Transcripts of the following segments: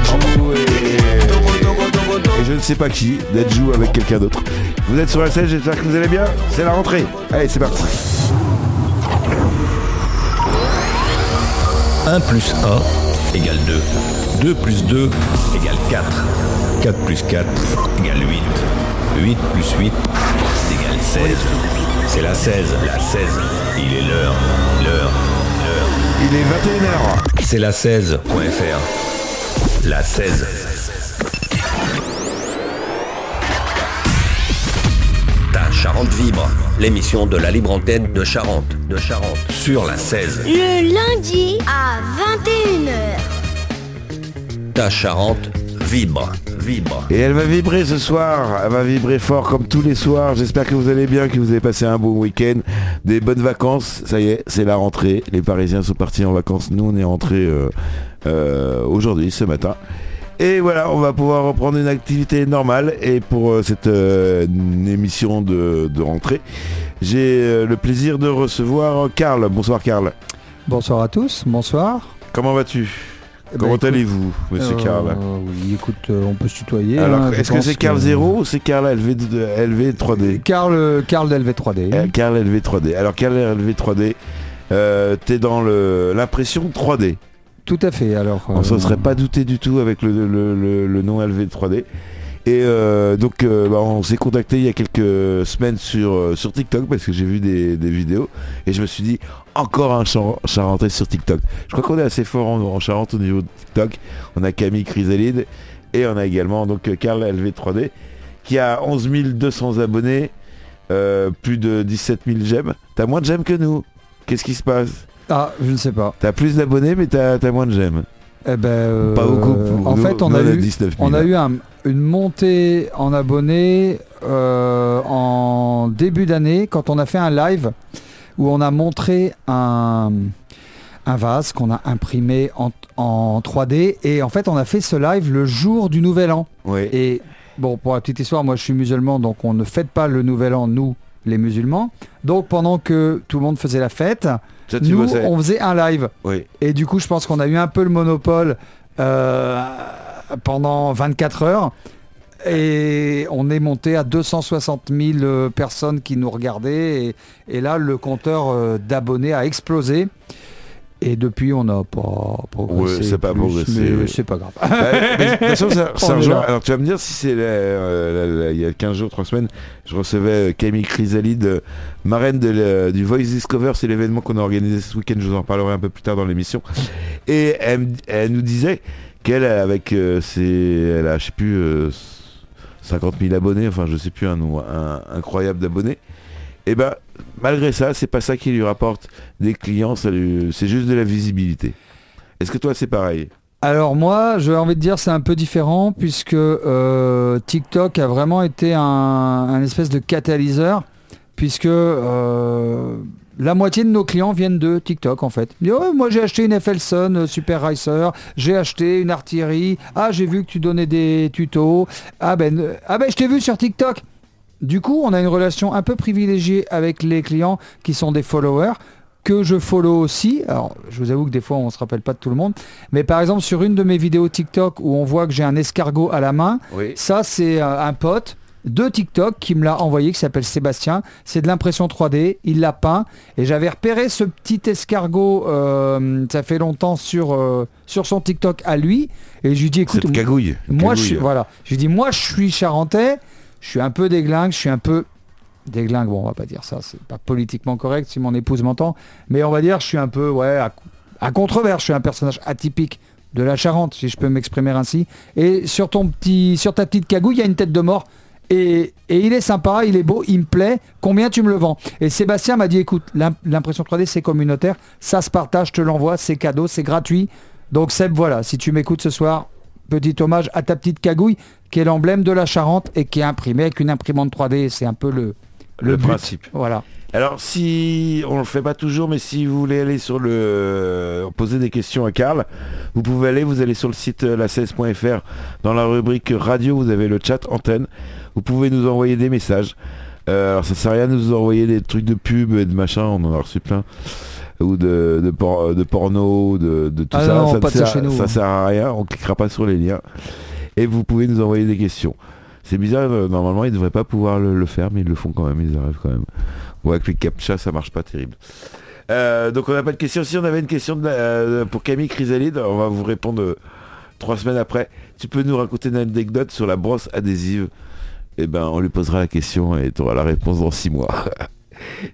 Dadju et je ne sais pas qui, Dadju avec quelqu'un d'autre. Vous êtes sur la scène, j'espère que vous allez bien, c'est la rentrée. Allez, c'est parti. 1 plus 1 égale 2. 2 plus 2 égale 4. 4 plus 4 égale 8. 8 plus 8 égale 16. C'est la 16, la 16. Il est l'heure. Il est 21h. C'est la 16.fr. La 16. Ta Charente vibre. L'émission de la libre antenne de Charente. De Charente. Sur la 16. Le lundi à 21h. Ta Charente vibre. Vibre. Et elle va vibrer ce soir, elle va vibrer fort comme tous les soirs. J'espère que vous allez bien, que vous avez passé un bon week-end, des bonnes vacances. Ça y est, c'est la rentrée, les Parisiens sont partis en vacances, nous on est rentrés aujourd'hui, ce matin. Et voilà, on va pouvoir reprendre une activité normale. Et pour cette émission de rentrée, j'ai le plaisir de recevoir Carl. Bonsoir Carl. Bonsoir à tous, bonsoir. Comment vas-tu ? Comment allez-vous, monsieur Carl? Oui, écoute, on peut se tutoyer. Alors, hein, est-ce que c'est Carl 0 ou c'est Carl LV3D? Carl LV3D. Carl LV3D. Alors, Carl LV3D, t'es dans l'impression 3D. Tout à fait. Alors, on ne s'en serait pas douté du tout avec le nom LV3D. Et donc, on s'est contacté il y a quelques semaines sur TikTok parce que j'ai vu des vidéos et je me suis dit encore un Charentais sur TikTok. Je crois qu'on est assez fort en Charente au niveau de TikTok. On a Camille Chrysalide et on a également donc Carl LV3D qui a 11 200 abonnés, plus de 17 000 j'aime. T'as moins de j'aime que nous. Qu'est-ce qui se passe? Ah, je ne sais pas. T'as plus d'abonnés mais t'as moins de j'aime. Eh ben, pas beaucoup. En nous, fait, on a eu une montée en abonnés en début d'année quand on a fait un live où on a montré un vase qu'on a imprimé en 3D et en fait on a fait ce live le jour du Nouvel An. Oui. Et bon, pour la petite histoire, moi je suis musulman donc on ne fête pas le Nouvel An, nous les musulmans. Donc pendant que tout le monde faisait la fête, nous on faisait un live. Oui. Et du coup je pense qu'on a eu un peu le monopole pendant 24 heures et on est monté à 260 000 personnes qui nous regardaient et là le compteur d'abonnés a explosé. Et depuis, on n'a pas progressé. Ouais, c'est pas progressé. Mais c'est pas grave. Mais, de toute façon, ça rejoint. Alors, tu vas me dire si c'est il y a 15 jours, 3 semaines, je recevais Camille Chrysalide, marraine du Voice Discover. C'est l'événement qu'on a organisé ce week-end. Je vous en parlerai un peu plus tard dans l'émission. Et elle nous disait qu'elle, avec elle a, je sais plus, 50 000 abonnés, enfin, je sais plus, un incroyable d'abonnés. Et ben, malgré ça, c'est pas ça qui lui rapporte des clients, c'est juste de la visibilité. Est-ce que toi c'est pareil? Alors moi, j'ai envie de dire c'est un peu différent puisque TikTok a vraiment été un espèce de catalyseur puisque la moitié de nos clients viennent de TikTok en fait. Disent, oh, moi j'ai acheté une Felson Super Riser, j'ai acheté une artillerie, ah j'ai vu que tu donnais des tutos, ah ben je t'ai vu sur TikTok. Du coup, on a une relation un peu privilégiée avec les clients qui sont des followers, que je follow aussi. Alors, je vous avoue que des fois, on ne se rappelle pas de tout le monde. Mais par exemple, sur une de mes vidéos TikTok où on voit que j'ai un escargot à la main, oui. Ça, c'est un pote de TikTok qui me l'a envoyé, qui s'appelle Sébastien. C'est de l'impression 3D, il l'a peint. Et j'avais repéré ce petit escargot, ça fait longtemps, sur son TikTok à lui. Et je lui dis, écoute, cagouille. Moi, je suis Charentais. Je suis un peu déglingue, bon on va pas dire ça, c'est pas politiquement correct si mon épouse m'entend, mais on va dire je suis un peu à controverse, je suis un personnage atypique de la Charente, si je peux m'exprimer ainsi, et sur ta petite cagouille, il y a une tête de mort, et il est sympa, il est beau, il me plaît, combien tu me le vends? Et Sébastien m'a dit écoute, l'impression 3D c'est communautaire, ça se partage, je te l'envoie, c'est cadeau, c'est gratuit, donc Seb voilà, si tu m'écoutes ce soir, petit hommage à ta petite cagouille, qui est l'emblème de la Charente et qui est imprimée avec une imprimante 3D. C'est un peu le principe. Voilà. Alors, si on le fait pas toujours, mais si vous voulez aller poser des questions à Carl, vous pouvez vous allez sur le site la16.fr, dans la rubrique radio, vous avez le chat antenne. Vous pouvez nous envoyer des messages. Alors, ça sert à rien de nous envoyer des trucs de pub et de machin, on en a reçu plein. ou de porno, de tout ça, non, ça sert à rien, on cliquera pas sur les liens. Et vous pouvez nous envoyer des questions. C'est bizarre, normalement ils devraient pas pouvoir le faire, mais ils le font quand même, ils arrivent quand même. Ouais, avec les captcha, ça marche pas terrible. Donc on n'a pas de questions. Si on avait une question pour Camille Chrysalide, on va vous répondre 3 semaines après. Tu peux nous raconter une anecdote sur la brosse adhésive? Eh ben, on lui posera la question et tu auras la réponse dans 6 mois.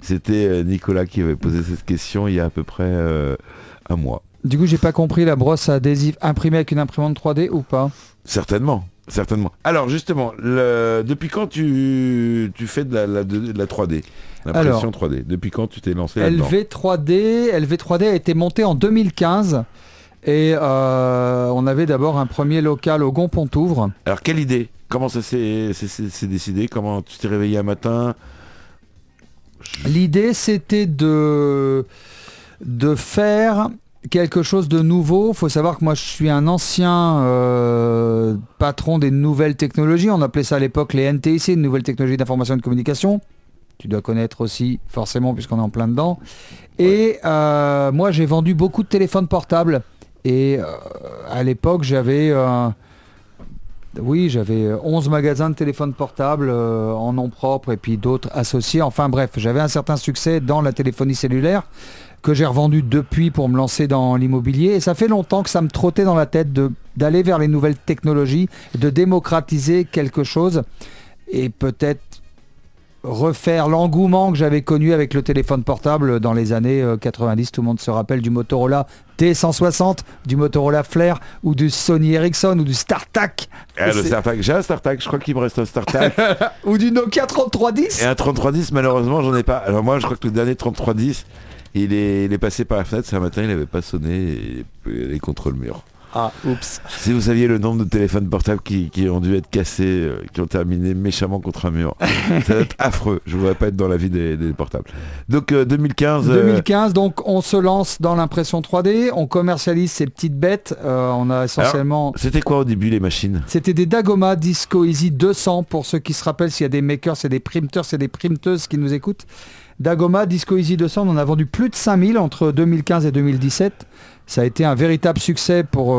C'était Nicolas qui avait posé cette question il y a à peu près 1 mois. Du coup, j'ai pas compris, la brosse adhésive imprimée avec une imprimante 3D ou pas? Certainement. Alors justement, depuis quand tu fais de la 3D, l'impression 3D? Depuis quand tu t'es lancé là-dedans? LV3D a été monté en 2015 et on avait d'abord un premier local au Gonpontouvre. Alors quelle idée? Comment ça s'est décidé? Comment tu t'es réveillé un matin? L'idée, c'était de faire quelque chose de nouveau. Faut savoir que moi je suis un ancien patron des nouvelles technologies. On appelait ça à l'époque les NTIC, les nouvelles technologies d'information et de communication. Tu dois connaître aussi forcément puisqu'on est en plein dedans. Et moi j'ai vendu beaucoup de téléphones portables. Et à l'époque j'avais 11 magasins de téléphones portables en nom propre et puis d'autres associés. Enfin bref, j'avais un certain succès dans la téléphonie cellulaire que j'ai revendu depuis pour me lancer dans l'immobilier. Et ça fait longtemps que ça me trottait dans la tête d'aller vers les nouvelles technologies, de démocratiser quelque chose et peut-être refaire l'engouement que j'avais connu avec le téléphone portable dans les années 90. Tout le monde se rappelle du Motorola T160, du Motorola Flair ou du Sony Ericsson ou du StarTac. Le StarTac, j'ai un StarTac, je crois qu'il me reste un StarTac. Ou du Nokia 3310. Et un 3310, malheureusement, j'en ai pas. Alors moi, je crois que le dernier 3310, il est passé par la fenêtre, ce matin, il n'avait pas sonné, il est contre le mur. Ah, oups. Si vous saviez le nombre de téléphones portables qui ont dû être cassés, qui ont terminé méchamment contre un mur, ça va être affreux. Je ne voudrais pas être dans la vie des portables. Donc 2015, donc on se lance dans l'impression 3D, on commercialise ces petites bêtes. On a essentiellement. Alors, c'était quoi au début les machines? C'était des Dagoma Disco Easy 200 pour ceux qui se rappellent. S'il y a des makers, c'est des printers, c'est des printeuses qui nous écoutent. Dagoma Disco Easy 200, on en a vendu plus de 5000 entre 2015 et 2017. Ça a été un véritable succès pour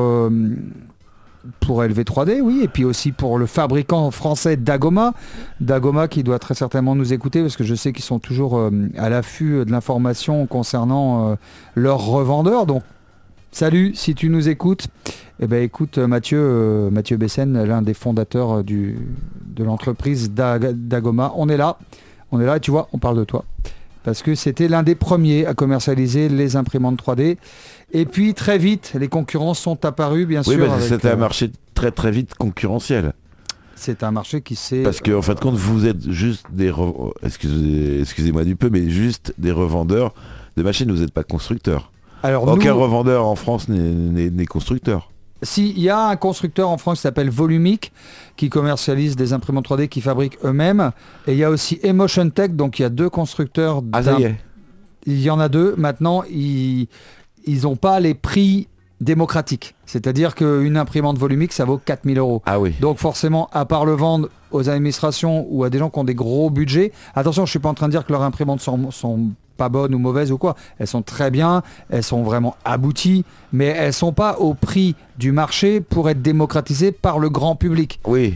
LV3D, oui, et puis aussi pour le fabricant français Dagoma. Dagoma qui doit très certainement nous écouter parce que je sais qu'ils sont toujours à l'affût de l'information concernant leurs revendeurs. Donc, salut, si tu nous écoutes. Eh ben, écoute, Mathieu Bessène, l'un des fondateurs de l'entreprise Dagoma. On est là, et tu vois, on parle de toi. Parce que c'était l'un des premiers à commercialiser les imprimantes 3D. Et puis très vite, les concurrents sont apparus, bien sûr. Oui, mais c'était un marché très très vite concurrentiel. C'est un marché qui s'est... Parce qu'en fin de compte, vous êtes juste des... Excusez-moi du peu, mais juste des revendeurs de machines, vous n'êtes pas constructeurs. Alors, aucun revendeur en France n'est constructeur. Si, il y a un constructeur en France qui s'appelle Volumic, qui commercialise des imprimantes 3D qui fabriquent eux-mêmes. Et il y a aussi Emotion Tech, donc il y a 2 constructeurs. Ah, ça y est. Il y en a 2. Maintenant, ils n'ont pas les prix démocratiques. C'est-à-dire qu'une imprimante Volumic, ça vaut 4 000 €. Ah oui. Donc forcément, à part le vendre aux administrations ou à des gens qui ont des gros budgets, attention, je ne suis pas en train de dire que leurs imprimantes sont pas bonnes ou mauvaises ou quoi. Elles sont très bien, elles sont vraiment abouties, mais elles sont pas au prix du marché pour être démocratisées par le grand public. Oui,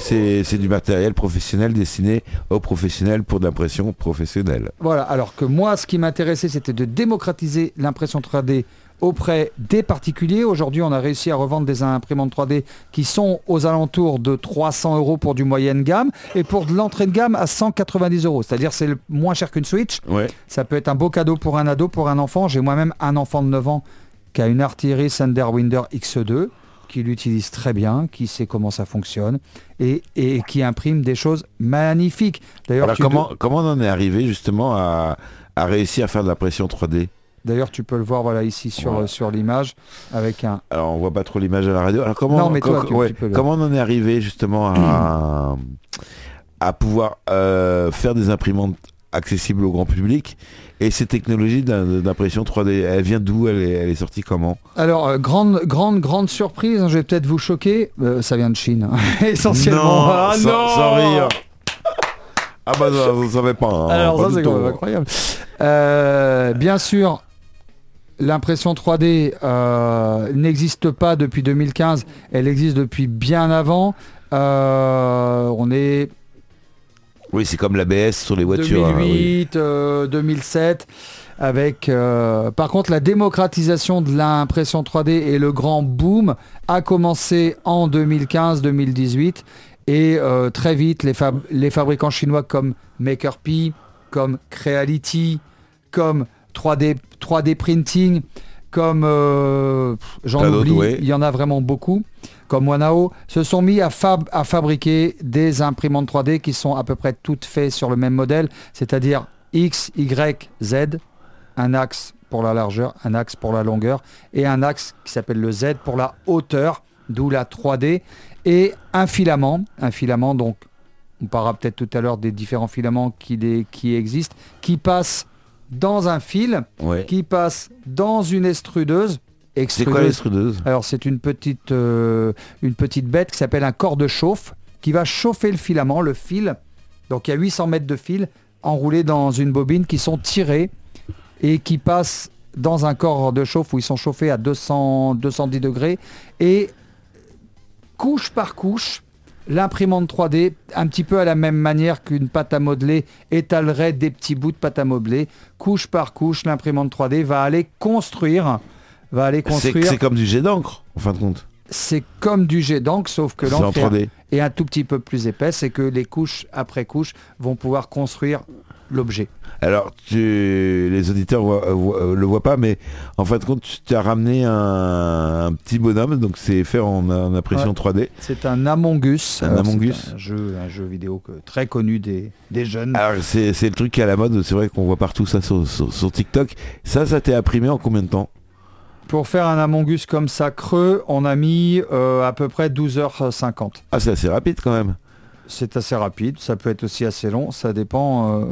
c'est du matériel professionnel destiné aux professionnels pour de l'impression professionnelle. Voilà, alors que moi, ce qui m'intéressait, c'était de démocratiser l'impression 3D auprès des particuliers. Aujourd'hui, on a réussi à revendre des imprimantes 3D qui sont aux alentours de 300 € pour du moyenne gamme et pour de l'entrée de gamme à 190 €. C'est-à-dire c'est le moins cher qu'une Switch. Ouais. Ça peut être un beau cadeau pour un ado, pour un enfant. J'ai moi-même un enfant de 9 ans qui a une artillerie Sunderwinder X2 qui l'utilise très bien, qui sait comment ça fonctionne et qui imprime des choses magnifiques. D'ailleurs, alors comment on en est arrivé justement à réussir à faire de l'impression 3D? D'ailleurs, tu peux le voir, voilà, ici sur l'image, avec un... Alors, on voit pas trop l'image à la radio. Alors, comment on en est arrivé justement à pouvoir faire des imprimantes accessibles au grand public? Et ces technologies d'impression 3D, elle vient d'où? Elle est sortie comment? Alors, grande surprise, hein, je vais peut-être vous choquer, ça vient de Chine, hein, essentiellement. Non, ah, sans rire. Ah bah, ça, vous savez pas. Hein, alors pas ça, c'est quand même incroyable. Bien sûr, l'impression 3D n'existe pas depuis 2015, elle existe depuis bien avant. On est... Oui, c'est comme l'ABS sur les voitures. 2008, hein, oui. 2007... Avec, par contre, la démocratisation de l'impression 3D et le grand boom a commencé en 2015-2018 et très vite les fabricants chinois comme Maker P, comme Creality, comme 3D Printing, comme j'en oublie, il y en a vraiment beaucoup, comme Wanao, se sont mis à fabriquer des imprimantes 3D qui sont à peu près toutes faites sur le même modèle, c'est-à-dire X, Y, Z. Un axe pour la largeur, un axe pour la longueur et un axe qui s'appelle le Z pour la hauteur, d'où la 3D, et un filament, donc on parlera peut-être tout à l'heure des différents filaments qui existent, qui passent dans un fil, ouais. Qui passent dans une extrudeuse. C'est quoi l'extrudeuse ? Alors c'est une petite bête qui s'appelle un corps de chauffe, qui va chauffer le filament, le fil, donc il y a 800 mètres de fil enroulés dans une bobine qui sont tirés et qui passent dans un corps de chauffe où ils sont chauffés à 210 degrés, et couche par couche, l'imprimante 3D, un petit peu à la même manière qu'une pâte à modeler étalerait des petits bouts de pâte à modeler, couche par couche, l'imprimante 3D va aller construire. C'est comme du jet d'encre, en fin de compte. C'est comme du jet d'encre, sauf que l'encre est un tout petit peu plus épaisse et que les couches après couches vont pouvoir construire l'objet. Alors, les auditeurs le voient pas, mais en fin de compte, tu as ramené un petit bonhomme, donc c'est fait en impression 3D. C'est un Among Us. Un jeu vidéo très connu des jeunes. Alors, c'est le truc qui est à la mode, c'est vrai qu'on voit partout ça sur TikTok. Ça t'est imprimé en combien de temps ? Pour faire un Among Us comme ça creux, on a mis à peu près 12h50. Ah, c'est assez rapide quand même. C'est assez rapide, ça peut être aussi assez long, ça dépend.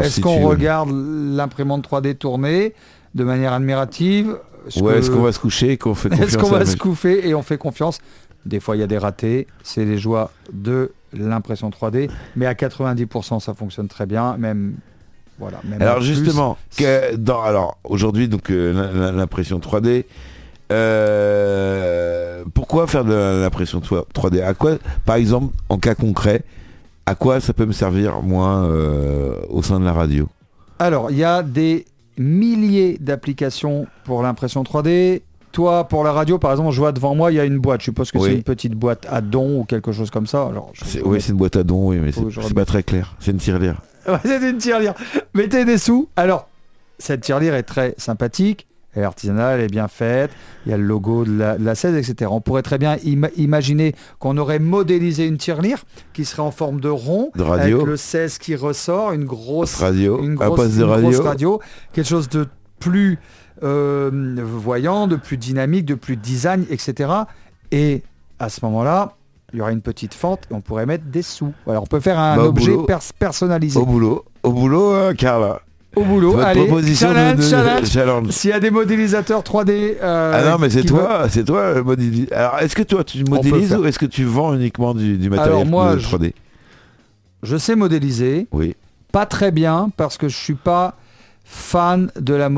Est-ce qu'on regarde l'imprimante 3D tourner de manière admirative ? Est-ce qu'on va se coucher et qu'on fait confiance ? Est-ce qu'on va se coucher et on fait confiance ? Des fois, il y a des ratés, c'est les joies de l'impression 3D, mais à 90%, ça fonctionne très bien, même... Voilà, même alors justement, aujourd'hui, donc, l'impression 3D... pourquoi faire de l'impression 3D ? À quoi, par exemple, en cas concret, à quoi ça peut me servir, moi, au sein de la radio ? Alors, il y a des milliers d'applications pour l'impression 3D. Toi, pour la radio, par exemple, je vois devant moi, il y a une boîte. Je suppose que c'est une petite boîte à dons ou quelque chose comme ça. Alors, c'est une boîte à dons, mais c'est pas très clair. C'est une tirelire. Ouais, c'est une tirelire. Mettez des sous. Alors, cette tirelire est très sympathique. Elle est artisanale, elle est bien faite, il y a le logo de la 16, etc. On pourrait très bien imaginer qu'on aurait modélisé une tirelire qui serait en forme de rond, de radio, avec le 16 qui ressort, une grosse radio, une grosse radio, quelque chose de plus voyant, de plus dynamique, de plus design, etc. Et à ce moment-là, il y aura une petite fente et on pourrait mettre des sous. Alors on peut faire un objet personnalisé. Au boulot, Carla. Au boulot, allez, challenge. S'il y a des modélisateurs 3D... ah non, mais c'est toi le modélisateur. Alors, est-ce que toi, tu modélises ou est-ce que tu vends uniquement du matériel 3D ? Je sais modéliser. Oui. Pas très bien, parce que je suis pas fan de la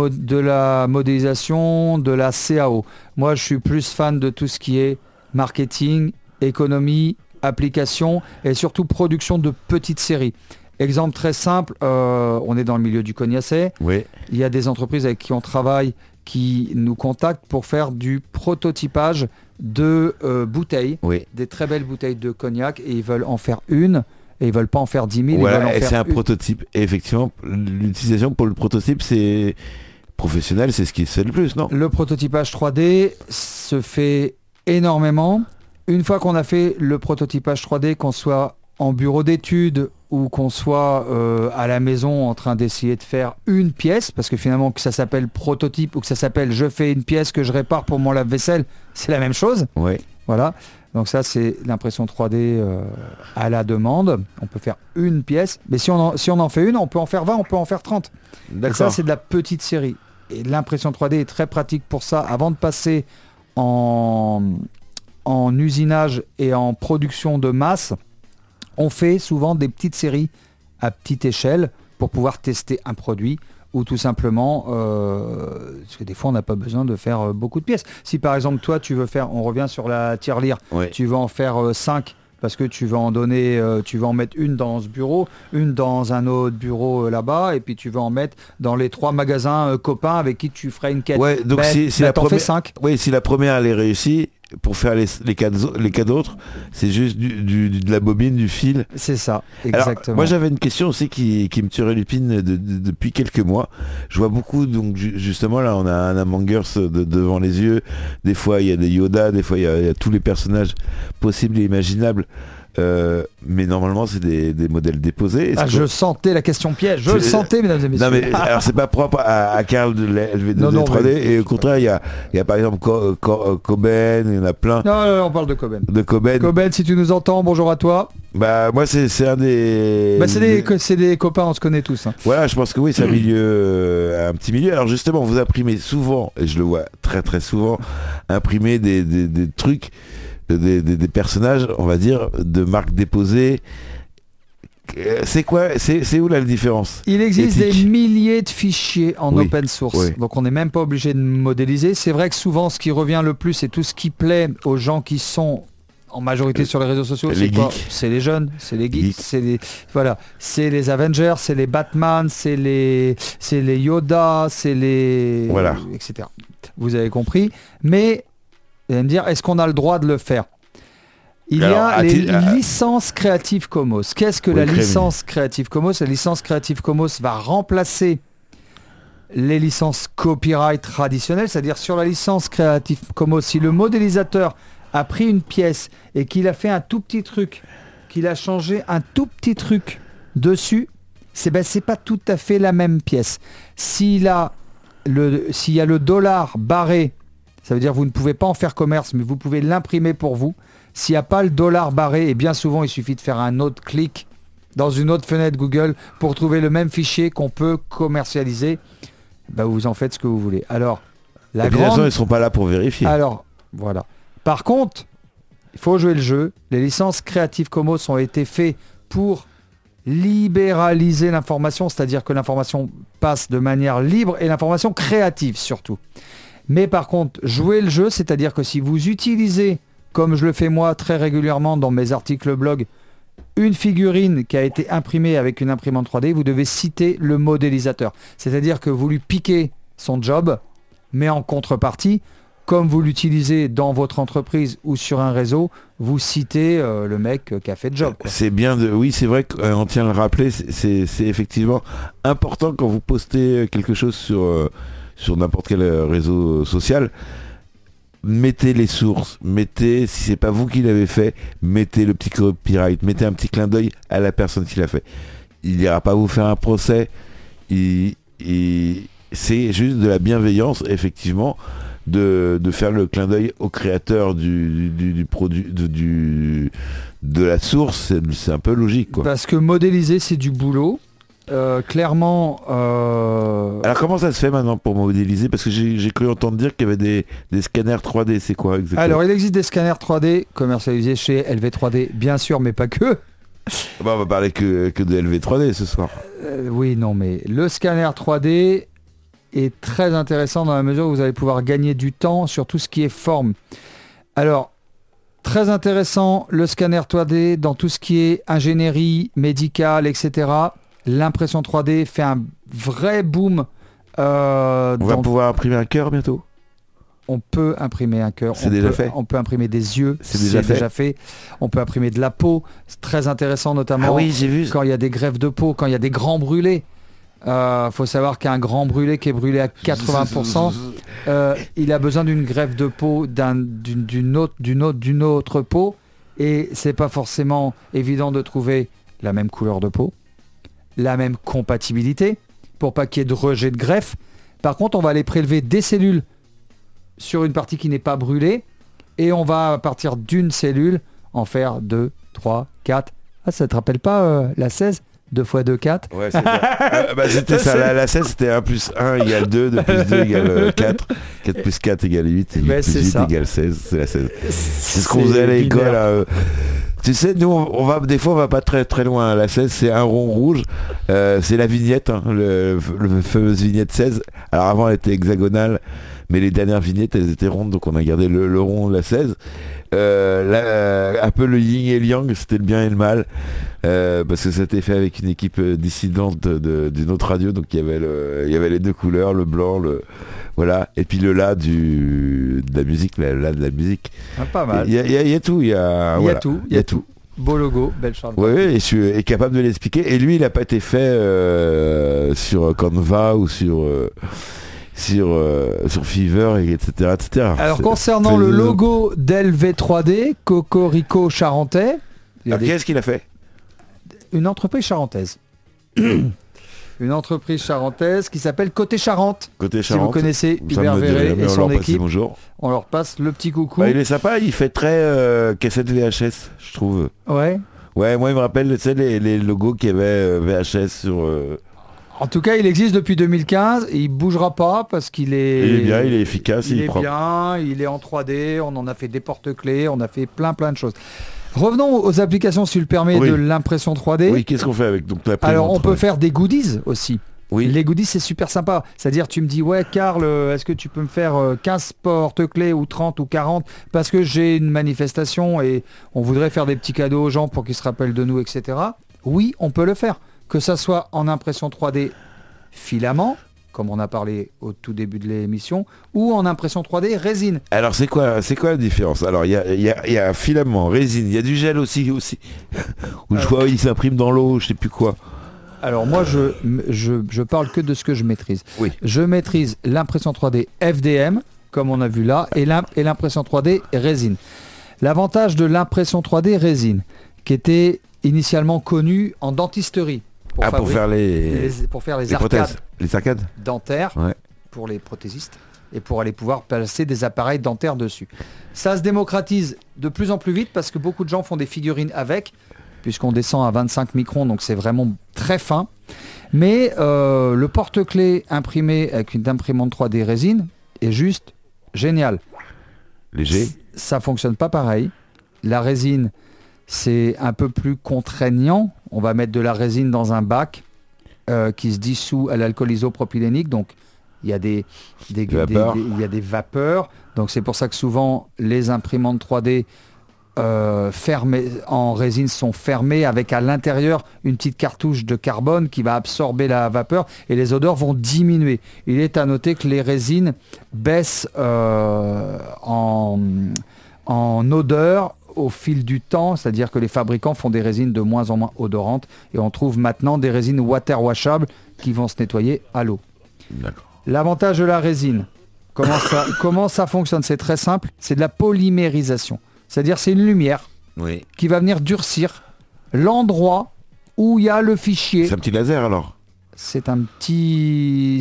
modélisation, de la CAO. Moi, je suis plus fan de tout ce qui est marketing, économie, application et surtout production de petites séries. Exemple très simple, on est dans le milieu du cognacet. Oui. Il y a des entreprises avec qui on travaille qui nous contactent pour faire du prototypage de bouteilles, des très belles bouteilles de cognac, et ils veulent en faire une et ils veulent pas en faire 10 000. Voilà, et c'est un prototype. Et effectivement, l'utilisation pour le prototype, c'est professionnel, c'est ce qui se fait le plus, non ? Le prototypage 3D se fait énormément. Une fois qu'on a fait le prototypage 3D, qu'on soit en bureau d'études ou qu'on soit à la maison en train d'essayer de faire une pièce, parce que finalement que ça s'appelle prototype ou que ça s'appelle je fais une pièce que je répare pour mon lave-vaisselle, c'est la même chose. Oui. Voilà, donc ça c'est l'impression 3D à la demande. On peut faire une pièce, mais si on en fait une, on peut en faire 20, on peut en faire 30. D'accord. Et ça c'est de la petite série. Et l'impression 3D est très pratique pour ça. Avant de passer en usinage et en production de masse, on fait souvent des petites séries à petite échelle pour pouvoir tester un produit ou tout simplement, parce que des fois on n'a pas besoin de faire beaucoup de pièces. Si par exemple toi tu veux faire, on revient sur la tirelire, oui. Tu vas en faire 5 parce que tu vas en donner, tu vas en mettre une dans ce bureau, une dans un autre bureau là-bas, et puis tu vas en mettre dans les 3 magasins copains avec qui tu ferais une quête. Ouais, donc ben, si la première, 5. Oui, si la première elle est réussie, pour faire les quatre autres, c'est juste de la bobine, du fil. C'est ça, exactement. Alors, moi j'avais une question aussi qui me tuerait l'épine depuis quelques mois. Je vois beaucoup, donc justement là on a un Among Us devant les yeux, des fois il y a des Yoda, des fois il y a tous les personnages possibles et imaginables. Mais normalement c'est des modèles déposés. Est-ce je sentais la question piège, je le sentais mesdames et messieurs. Non mais alors c'est pas propre à Carl LV3D et au contraire il y a par exemple Coben, il y en a plein. Non, on parle de Coben. Coben, si tu nous entends, bonjour à toi. Bah moi c'est un des. Bah c'est des copains, on se connaît tous. Hein. Voilà, je pense que oui, c'est un milieu, un petit milieu. Alors justement, vous imprimez souvent, et je le vois très très souvent, imprimer des trucs. Des personnages, on va dire, de marques déposées. C'est quoi, c'est où la différence? Il existe des milliers de fichiers en open source, donc on n'est même pas obligé de modéliser. C'est vrai que souvent, ce qui revient le plus, c'est tout ce qui plaît aux gens qui sont en majorité sur les réseaux sociaux. C'est les jeunes, c'est les geeks, c'est les Avengers, c'est les Batman, c'est les Yoda, c'est les... Voilà. Etc. Vous avez compris. Mais... Vous allez me dire, est-ce qu'on a le droit de le faire? Il y a les licences Creative Commons. Qu'est-ce que la licence Creative Commons? La licence Creative Commons va remplacer les licences copyright traditionnelles, c'est-à-dire sur la licence Creative Commons, si le modélisateur a pris une pièce et qu'il a fait un tout petit truc, qu'il a changé un tout petit truc dessus, c'est pas tout à fait la même pièce. S'il y a le dollar barré, ça veut dire que vous ne pouvez pas en faire commerce, mais vous pouvez l'imprimer pour vous. S'il n'y a pas le dollar barré, et bien souvent, il suffit de faire un autre clic dans une autre fenêtre Google pour trouver le même fichier qu'on peut commercialiser. Bah, vous en faites ce que vous voulez. Alors, la grande... raison, ils ne sont pas là pour vérifier. Alors, voilà. Par contre, il faut jouer le jeu. Les licences Creative Commons ont été faites pour libéraliser l'information, c'est-à-dire que l'information passe de manière libre et l'information créative surtout. Mais par contre, jouez le jeu, c'est-à-dire que si vous utilisez, comme je le fais moi très régulièrement dans mes articles blog, une figurine qui a été imprimée avec une imprimante 3D, vous devez citer le modélisateur. C'est-à-dire que vous lui piquez son job, mais en contrepartie, comme vous l'utilisez dans votre entreprise ou sur un réseau, vous citez le mec qui a fait le job. Quoi. C'est bien de... Oui, c'est vrai qu'on tient à le rappeler, c'est effectivement important quand vous postez quelque chose sur n'importe quel réseau social, mettez les sources, mettez, si c'est pas vous qui l'avez fait, mettez le petit copyright, mettez un petit clin d'œil à la personne qui l'a fait. Il n'ira pas vous faire un procès, c'est juste de la bienveillance, effectivement, de faire le clin d'œil au créateur du produit, de la source, c'est un peu logique, quoi. Parce que modéliser, c'est du boulot. Clairement... Alors comment ça se fait maintenant pour modéliser? Parce que j'ai cru entendre dire qu'il y avait des scanners 3D, c'est quoi exactement? Alors il existe des scanners 3D commercialisés chez LV3D, bien sûr, mais pas que. On va parler que de LV3D ce soir. Oui, non, mais le scanner 3D est très intéressant dans la mesure où vous allez pouvoir gagner du temps sur tout ce qui est forme. Alors, très intéressant le scanner 3D dans tout ce qui est ingénierie, médicale, etc. L'impression 3D fait un vrai boom. On va pouvoir imprimer un cœur bientôt. On peut imprimer un cœur. C'est déjà fait. On peut imprimer des yeux. C'est déjà fait. On peut imprimer de la peau. C'est très intéressant, notamment quand il y a des greffes de peau, quand il y a des grands brûlés. Faut savoir qu'un grand brûlé qui est brûlé à 80%, il a besoin d'une greffe de peau, d'une autre peau. Et c'est pas forcément évident de trouver la même couleur de peau, la même compatibilité, pour pas qu'il y ait de rejet de greffe. Par contre, on va aller prélever des cellules sur une partie qui n'est pas brûlée, et on va, à partir d'une cellule, en faire 2, 3, 4. Ah, ça te rappelle pas la 16 2 x 2 4? Ouais, c'est ça. C'était ça, la 16, c'était 1 + 1 = 2, 2 + 2 = 4, 4 + 4 = 8, 8 + 8 = 16, c'est la 16. C'est ce qu'on faisait à l'école. Tu sais, nous, on va, des fois, on va pas très très loin. La 16, c'est un rond rouge. C'est la vignette, hein, le fameuse vignette 16. Alors avant, elle était hexagonale, mais les dernières vignettes, elles étaient rondes, donc on a gardé le rond de la 16. Un peu le yin et le yang, c'était le bien et le mal, parce que c'était fait avec une équipe dissidente d'une autre radio, donc il y avait les deux couleurs, le blanc, le... Voilà, et puis le là de la musique, le là de la musique. Ah, pas mal. Il y a tout, il y a tout. Beau logo, belle charte. Oui, et je suis capable de l'expliquer. Et lui, il n'a pas été fait sur Canva ou sur Fever, etc. Alors, concernant le logo d'LV3D, Cocorico Charentais... Qu'est-ce qu'il a fait ? Une entreprise charentaise. Une entreprise charentaise qui s'appelle Côté Charente. Côté Charente. Si vous connaissez Hubert Verret et son équipe, on leur passe le petit coucou. Bah, il est sympa, il fait très cassette VHS, je trouve. Ouais. Ouais, moi il me rappelle, tu sais, les logos qu'il y avait VHS sur... En tout cas, il existe depuis 2015 et il bougera pas parce qu'il est... Il est bien, il est efficace, il est propre. Bien, il est en 3D, on en a fait des porte-clés, on a fait plein de choses. Revenons aux applications, si tu le permets, oui. De l'impression 3D. Oui, qu'est-ce qu'on fait avec donc l'impression 3D ? Alors, on peut faire des goodies aussi. Oui. Les goodies, c'est super sympa. C'est-à-dire, tu me dis, ouais, Carl, est-ce que tu peux me faire 15 porte-clés ou 30 ou 40 parce que j'ai une manifestation et on voudrait faire des petits cadeaux aux gens pour qu'ils se rappellent de nous, etc. Oui, on peut le faire. Que ça soit en impression 3D filament, comme on a parlé au tout début de l'émission, ou en impression 3D résine. Alors c'est quoi la différence ? Alors il y a un filament, résine, il y a du gel aussi. Où je vois il s'imprime dans l'eau, je sais plus quoi. Alors moi je parle que de ce que je maîtrise. Oui. Je maîtrise l'impression 3D FDM, comme on a vu là, et l'impression 3D résine. L'avantage de l'impression 3D résine, qui était initialement connue en dentisterie. Pour faire les arcades. Prothèses. Les arcades dentaires, ouais. Pour les prothésistes et pour aller pouvoir placer des appareils dentaires dessus. Ça se démocratise de plus en plus vite parce que beaucoup de gens font des figurines avec, puisqu'on descend à 25 microns, donc c'est vraiment très fin. Mais le porte-clés imprimé avec une imprimante 3D résine est juste génial. Léger. Ça fonctionne pas pareil. La résine, c'est un peu plus contraignant. On va mettre de la résine dans un bac qui se dissout à l'alcool isopropylénique. Donc, il y a des vapeurs. Donc, c'est pour ça que souvent, les imprimantes 3D fermées, en résine sont fermées avec à l'intérieur une petite cartouche de carbone qui va absorber la vapeur et les odeurs vont diminuer. Il est à noter que les résines baissent en odeur au fil du temps, c'est-à-dire que les fabricants font des résines de moins en moins odorantes et on trouve maintenant des résines water washables qui vont se nettoyer à l'eau. D'accord. L'avantage de la résine, comment ça fonctionne ? C'est très simple, c'est de la polymérisation. C'est-à-dire c'est une lumière qui va venir durcir l'endroit où il y a le fichier. C'est un petit laser alors ? C'est une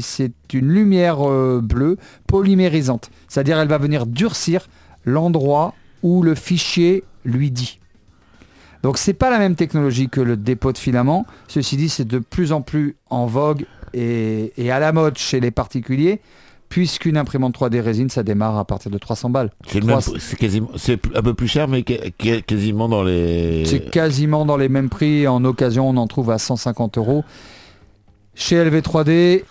lumière bleue polymérisante. C'est-à-dire elle va venir durcir l'endroit où le fichier lui dit. Donc c'est pas la même technologie que le dépôt de filament. Ceci dit, c'est de plus en plus en vogue et à la mode chez les particuliers, puisqu'une imprimante 3D résine, ça démarre à partir de 300 balles. C'est un peu plus cher, mais quasiment dans les... C'est quasiment dans les mêmes prix. En occasion, on en trouve à 150 €. Chez LV3D...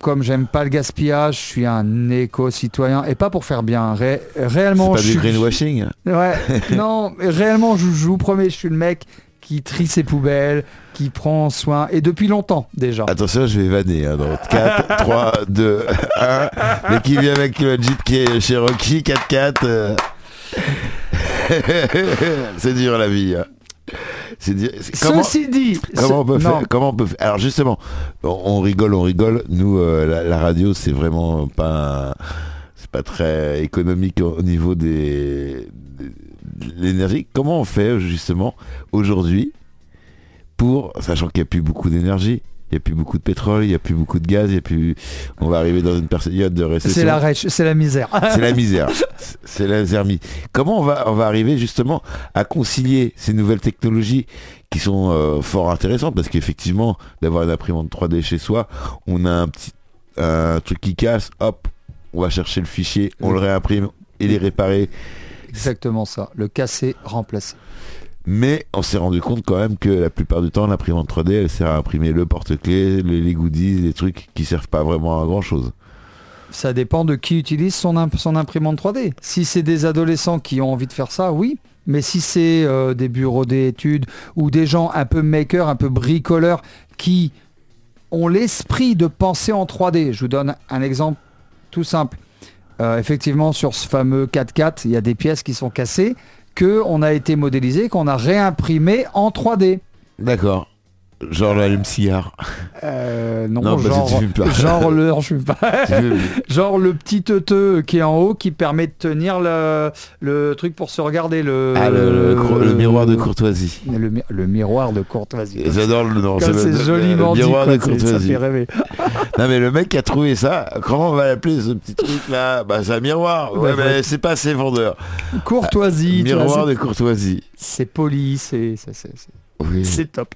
Comme j'aime pas le gaspillage, je suis un éco-citoyen et pas pour faire bien. Réellement, c'est pas du greenwashing. Ouais, non, réellement, je vous promets, je suis le mec qui trie ses poubelles, qui prend soin, et depuis longtemps déjà. Attention, je vais vanner, hein, dans 4, 3, 2, 1, mais qui vient avec le Jeep qui est chez Rocky, 4x4. C'est dur la vie. Hein. Comment on peut faire? Alors justement, on rigole. Nous, la radio, c'est vraiment pas, c'est pas très économique au niveau de l'énergie. Comment on fait justement aujourd'hui pour, sachant qu'il n'y a plus beaucoup d'énergie, il n'y a plus beaucoup de pétrole, il n'y a plus beaucoup de gaz, on va arriver dans une période de récession. C'est la rêche, c'est la misère. C'est la misère, c'est la zermie. Comment on va arriver justement à concilier ces nouvelles technologies qui sont fort intéressantes, parce qu'effectivement, d'avoir une imprimante 3D chez soi, on a un truc qui casse, hop, on va chercher le fichier, on le réimprime et les réparer. Exactement ça, le casser remplace. Mais on s'est rendu compte quand même que la plupart du temps, l'imprimante 3D, elle sert à imprimer le porte-clés, les goodies, les trucs qui servent pas vraiment à grand-chose. Ça dépend de qui utilise son imprimante 3D. Si c'est des adolescents qui ont envie de faire ça, oui. Mais si c'est des bureaux d'études ou des gens un peu makers, un peu bricoleurs qui ont l'esprit de penser en 3D, je vous donne un exemple tout simple. Effectivement, sur ce fameux 4x4, il y a des pièces qui sont cassées, qu'on a été modélisées, qu'on a réimprimées en 3D. D'accord. Genre l'allume cigare. Non, genre le petit teuteux qui est en haut qui permet de tenir le truc pour se regarder. Le miroir de courtoisie. Le miroir de courtoisie. Et j'adore le nom. C'est joliment dit. Le miroir de courtoisie. Ça fait rêver. Non mais le mec qui a trouvé ça, comment on va l'appeler ce petit truc là ? Bah c'est un miroir. Ouais, mais c'est pas assez vendeur. Courtoisie. Miroir de courtoisie. C'est poli, c'est... Oui. C'est top.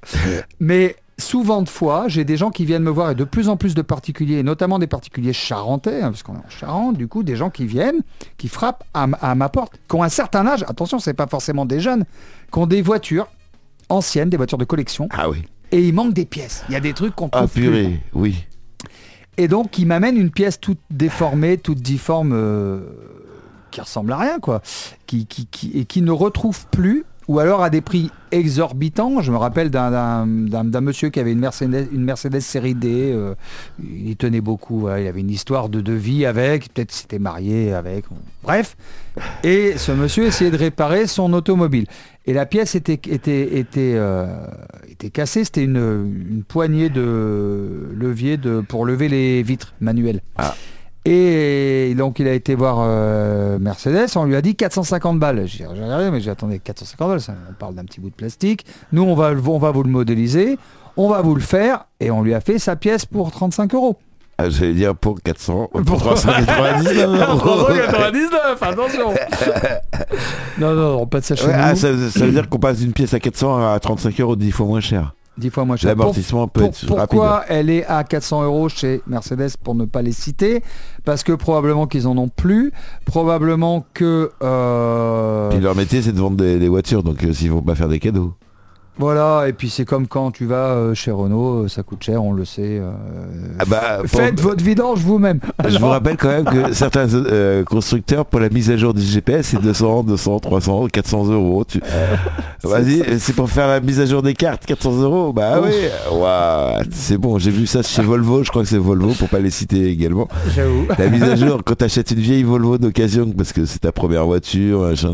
Mais souvent de fois, j'ai des gens qui viennent me voir, et de plus en plus de particuliers, et notamment des particuliers charentais, hein, parce qu'on est en Charente, du coup, des gens qui viennent, qui frappent à ma porte, qui ont un certain âge, attention, c'est pas forcément des jeunes, qui ont des voitures anciennes, des voitures de collection, ah oui, et il manque des pièces. Il y a des trucs qu'on trouve plus. Ah purée, oui. Et donc, ils m'amènent une pièce toute déformée, toute difforme, qui ressemble à rien, quoi, et qui ne retrouve plus, ou alors à des prix exorbitants. Je me rappelle d'un monsieur qui avait une Mercedes série D, il y tenait beaucoup, ouais. Il avait une histoire de devis avec, peut-être s'était marié avec, bref. Et ce monsieur essayait de réparer son automobile. Et la pièce était cassée, c'était une poignée de levier pour lever les vitres manuelles. Ah. Et donc il a été voir Mercedes, on lui a dit 450 balles. J'ai regardé, mais j'attendais 450 balles, on parle d'un petit bout de plastique. Nous, on va vous le modéliser, on va vous le faire, et on lui a fait sa pièce pour 35€. Ah, j'allais dire pour 400, pour 399€. 399, attention. Non, on passe ça chez nous. Ah, ça veut dire qu'on passe d'une pièce à 400 à 35€, 10 fois moins cher. 10 fois moins cher. L'amortissement peut être rapide. Pourquoi elle est à 400€ chez Mercedes, pour ne pas les citer ? Parce que probablement qu'ils en ont plus, probablement que... Puis leur métier, c'est de vendre des voitures, donc s'ils vont pas faire des cadeaux. Voilà, et puis c'est comme quand tu vas chez Renault, ça coûte cher, on le sait. Faites votre vidange vous-même. Je vous rappelle quand même que certains constructeurs, pour la mise à jour du GPS, c'est 200, 200, 300, 400€. Vas-y, c'est pour faire la mise à jour des cartes, 400€. Bah oui, wow, c'est bon, j'ai vu ça chez Volvo, je crois que c'est Volvo, pour pas les citer également. J'avoue. La mise à jour, quand t'achètes une vieille Volvo d'occasion, parce que c'est ta première voiture, etc.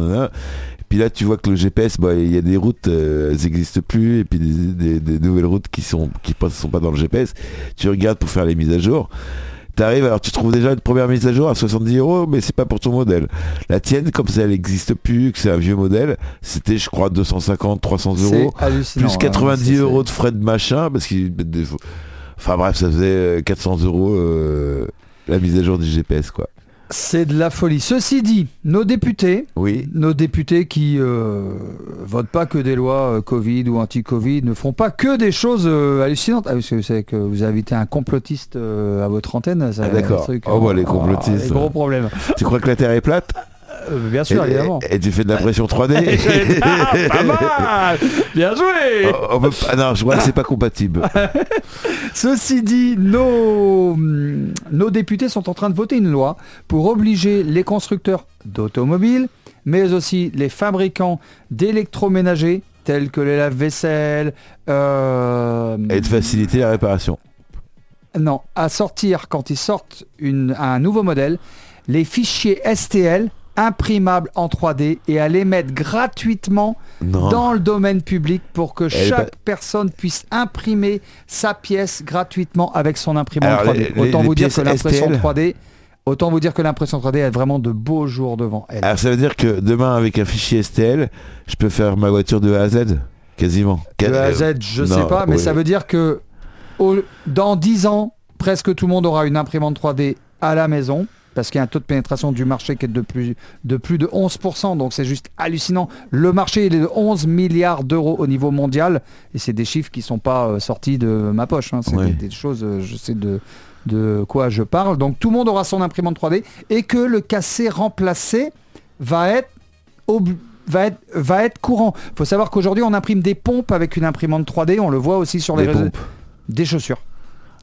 Puis là tu vois que le GPS, y a des routes, elles n'existent plus, et puis des nouvelles routes qui sont pas dans le GPS. Tu regardes pour faire les mises à jour, t'arrives, alors tu trouves déjà une première mise à jour à 70€, mais c'est pas pour ton modèle. La tienne, comme ça elle n'existe plus, que c'est un vieux modèle, c'était je crois 250, 300€, plus 90€ de frais de machin, parce qu'il... Enfin bref, ça faisait 400€ la mise à jour du GPS, quoi. C'est de la folie. Ceci dit, nos députés qui votent pas que des lois Covid ou anti-Covid ne font pas que des choses hallucinantes. Ah, c'est que vous invitez un complotiste à votre antenne, ça, d'accord. Un truc, les complotistes. C'est gros problème. Tu crois que la Terre est plate ? Bien sûr, évidemment. Et tu fais de la pression 3D. Pas mal. Bien joué. Non, je vois que c'est pas compatible. Ceci dit, nos députés sont en train de voter une loi pour obliger les constructeurs d'automobiles, mais aussi les fabricants d'électroménagers, tels que les lave-vaisselle... Et de faciliter la réparation. Non, à sortir, quand ils sortent un nouveau modèle, les fichiers STL... imprimables en 3D, et à les mettre gratuitement dans le domaine public pour que chaque personne puisse imprimer sa pièce gratuitement avec son imprimante 3D. Autant vous dire que l'impression 3D a vraiment de beaux jours devant elle. Alors ça veut dire que demain, avec un fichier STL, je peux faire ma voiture de A à Z, quasiment. De A à Z, sais pas, mais oui. Ça veut dire que dans 10 ans, presque tout le monde aura une imprimante 3D à la maison, parce qu'il y a un taux de pénétration du marché qui est de plus de 11%, donc c'est juste hallucinant. Le marché, il est de 11 milliards d'euros au niveau mondial, et c'est des chiffres qui ne sont pas sortis de ma poche, hein. C'est des choses, je sais de quoi je parle. Donc tout le monde aura son imprimante 3D, et que le cassé remplacé va être va être courant. Il faut savoir qu'aujourd'hui, on imprime des pompes avec une imprimante 3D. On le voit aussi sur les réseaux. Des chaussures.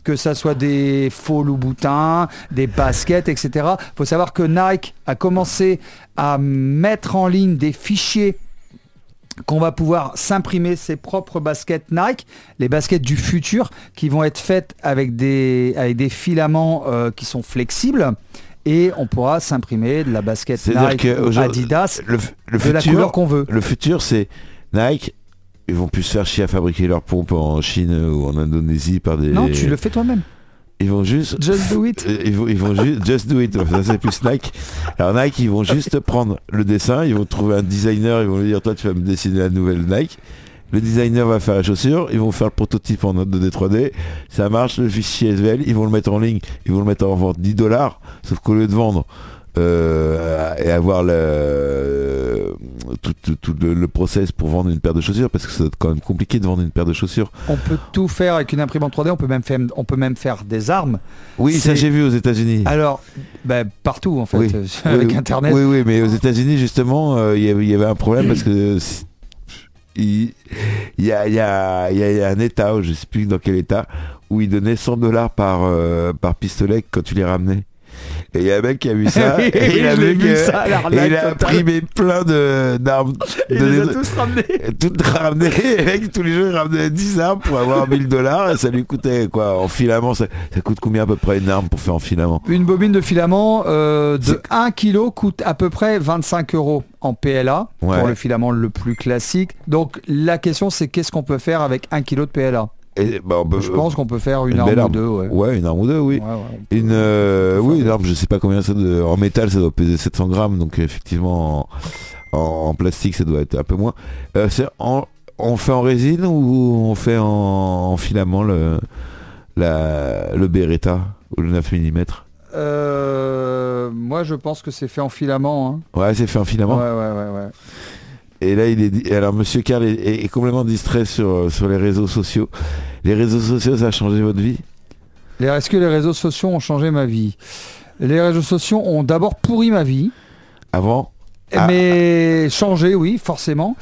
Que ça soit des faux loup-boutins, des baskets, etc. Il faut savoir que Nike a commencé à mettre en ligne des fichiers qu'on va pouvoir s'imprimer ses propres baskets Nike, les baskets du futur, qui vont être faites avec des filaments qui sont flexibles, et on pourra s'imprimer de la basket Nike, Adidas, de la couleur qu'on veut. Le futur, c'est Nike. Ils vont plus se faire chier à fabriquer leurs pompes en Chine ou en Indonésie par des... Non, tu le fais toi-même. Ils vont juste... Just do it. Just do it. Ça, c'est plus Nike. Alors Nike, ils vont juste prendre le dessin, ils vont trouver un designer, ils vont lui dire, toi, tu vas me dessiner la nouvelle Nike. Le designer va faire la chaussure, ils vont faire le prototype en note 2D 3D, ça marche, le fichier SVL, ils vont le mettre en ligne, ils vont le mettre en vente $10, sauf qu'au lieu de vendre et avoir tout le process pour vendre une paire de chaussures, parce que c'est quand même compliqué de vendre une paire de chaussures. On peut tout faire avec une imprimante 3D, on peut même faire des armes. Oui, ça j'ai vu aux États-Unis. Alors, partout en fait, oui. Avec Internet. Oui, mais aux États-Unis justement, il y avait un problème parce que... Il y a un état, où je ne sais plus dans quel état, où ils donnaient $100 par pistolet quand tu les ramenais. Et il y a un mec qui a vu ça, et il a imprimé plein d'armes. Il les a tous ramenés. Et mec, tous les jours, il ramenait 10 armes pour avoir $1000. Et ça lui coûtait quoi, en filament, ça coûte combien à peu près une arme pour faire en filament? Une bobine de filament de 1 kg coûte à peu près €25 en PLA, ouais, pour le filament le plus classique. Donc la question, c'est qu'est-ce qu'on peut faire avec 1 kg de PLA? Je pense qu'on peut faire une arme ou deux. Ouais, une arme ou deux, oui. Ouais, une arme, je sais pas combien ça doit... En métal, ça doit peser 700 grammes, donc effectivement, en plastique, ça doit être un peu moins. On fait en résine ou on fait en filament le Beretta ou le 9 mm? Moi, je pense que c'est fait en filament. Hein. Ouais, c'est fait en filament. Ouais. Et là, alors Monsieur Carl est complètement distrait sur les réseaux sociaux. Les réseaux sociaux, ça a changé votre vie? Est-ce que les réseaux sociaux ont changé ma vie? Les réseaux sociaux ont d'abord pourri ma vie. Avant? Mais changé, oui, forcément.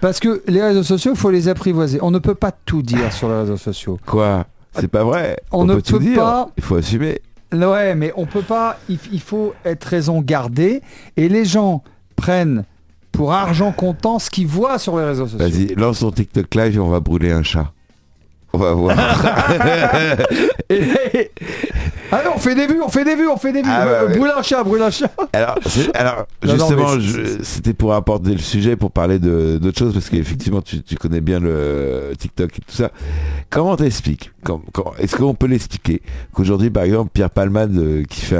Parce que les réseaux sociaux, il faut les apprivoiser. On ne peut pas tout dire sur les réseaux sociaux. Quoi? C'est pas vrai. On ne peut pas tout dire. Il faut assumer. Ouais, mais on peut pas. Il faut être raison gardée. Et les gens prennent... pour argent comptant ce qu'ils voient sur les réseaux sociaux. Vas-y, lance ton TikTok live et on va brûler un chat. On va voir. On fait des vues. Ah bah ouais. Brûle un chat. C'était pour apporter le sujet, pour parler d'autre chose, parce qu'effectivement, tu connais bien le TikTok et tout ça. Comment t'expliques? Est-ce qu'on peut l'expliquer? Qu'aujourd'hui, par exemple, Pierre Palmade, qui fait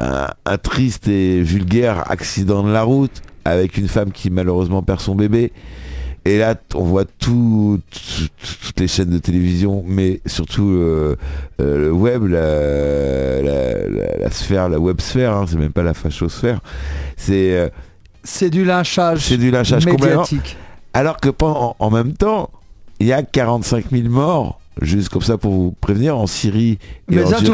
un triste et vulgaire accident de la route avec une femme qui malheureusement perd son bébé, et là on voit toutes les chaînes de télévision, mais surtout le web, la web sphère, hein, c'est même pas la fachosphère, c'est du lynchage, médiatique, alors que en même temps il y a 45 000 morts. Juste comme ça pour vous prévenir, en Syrie et mais en Turquie.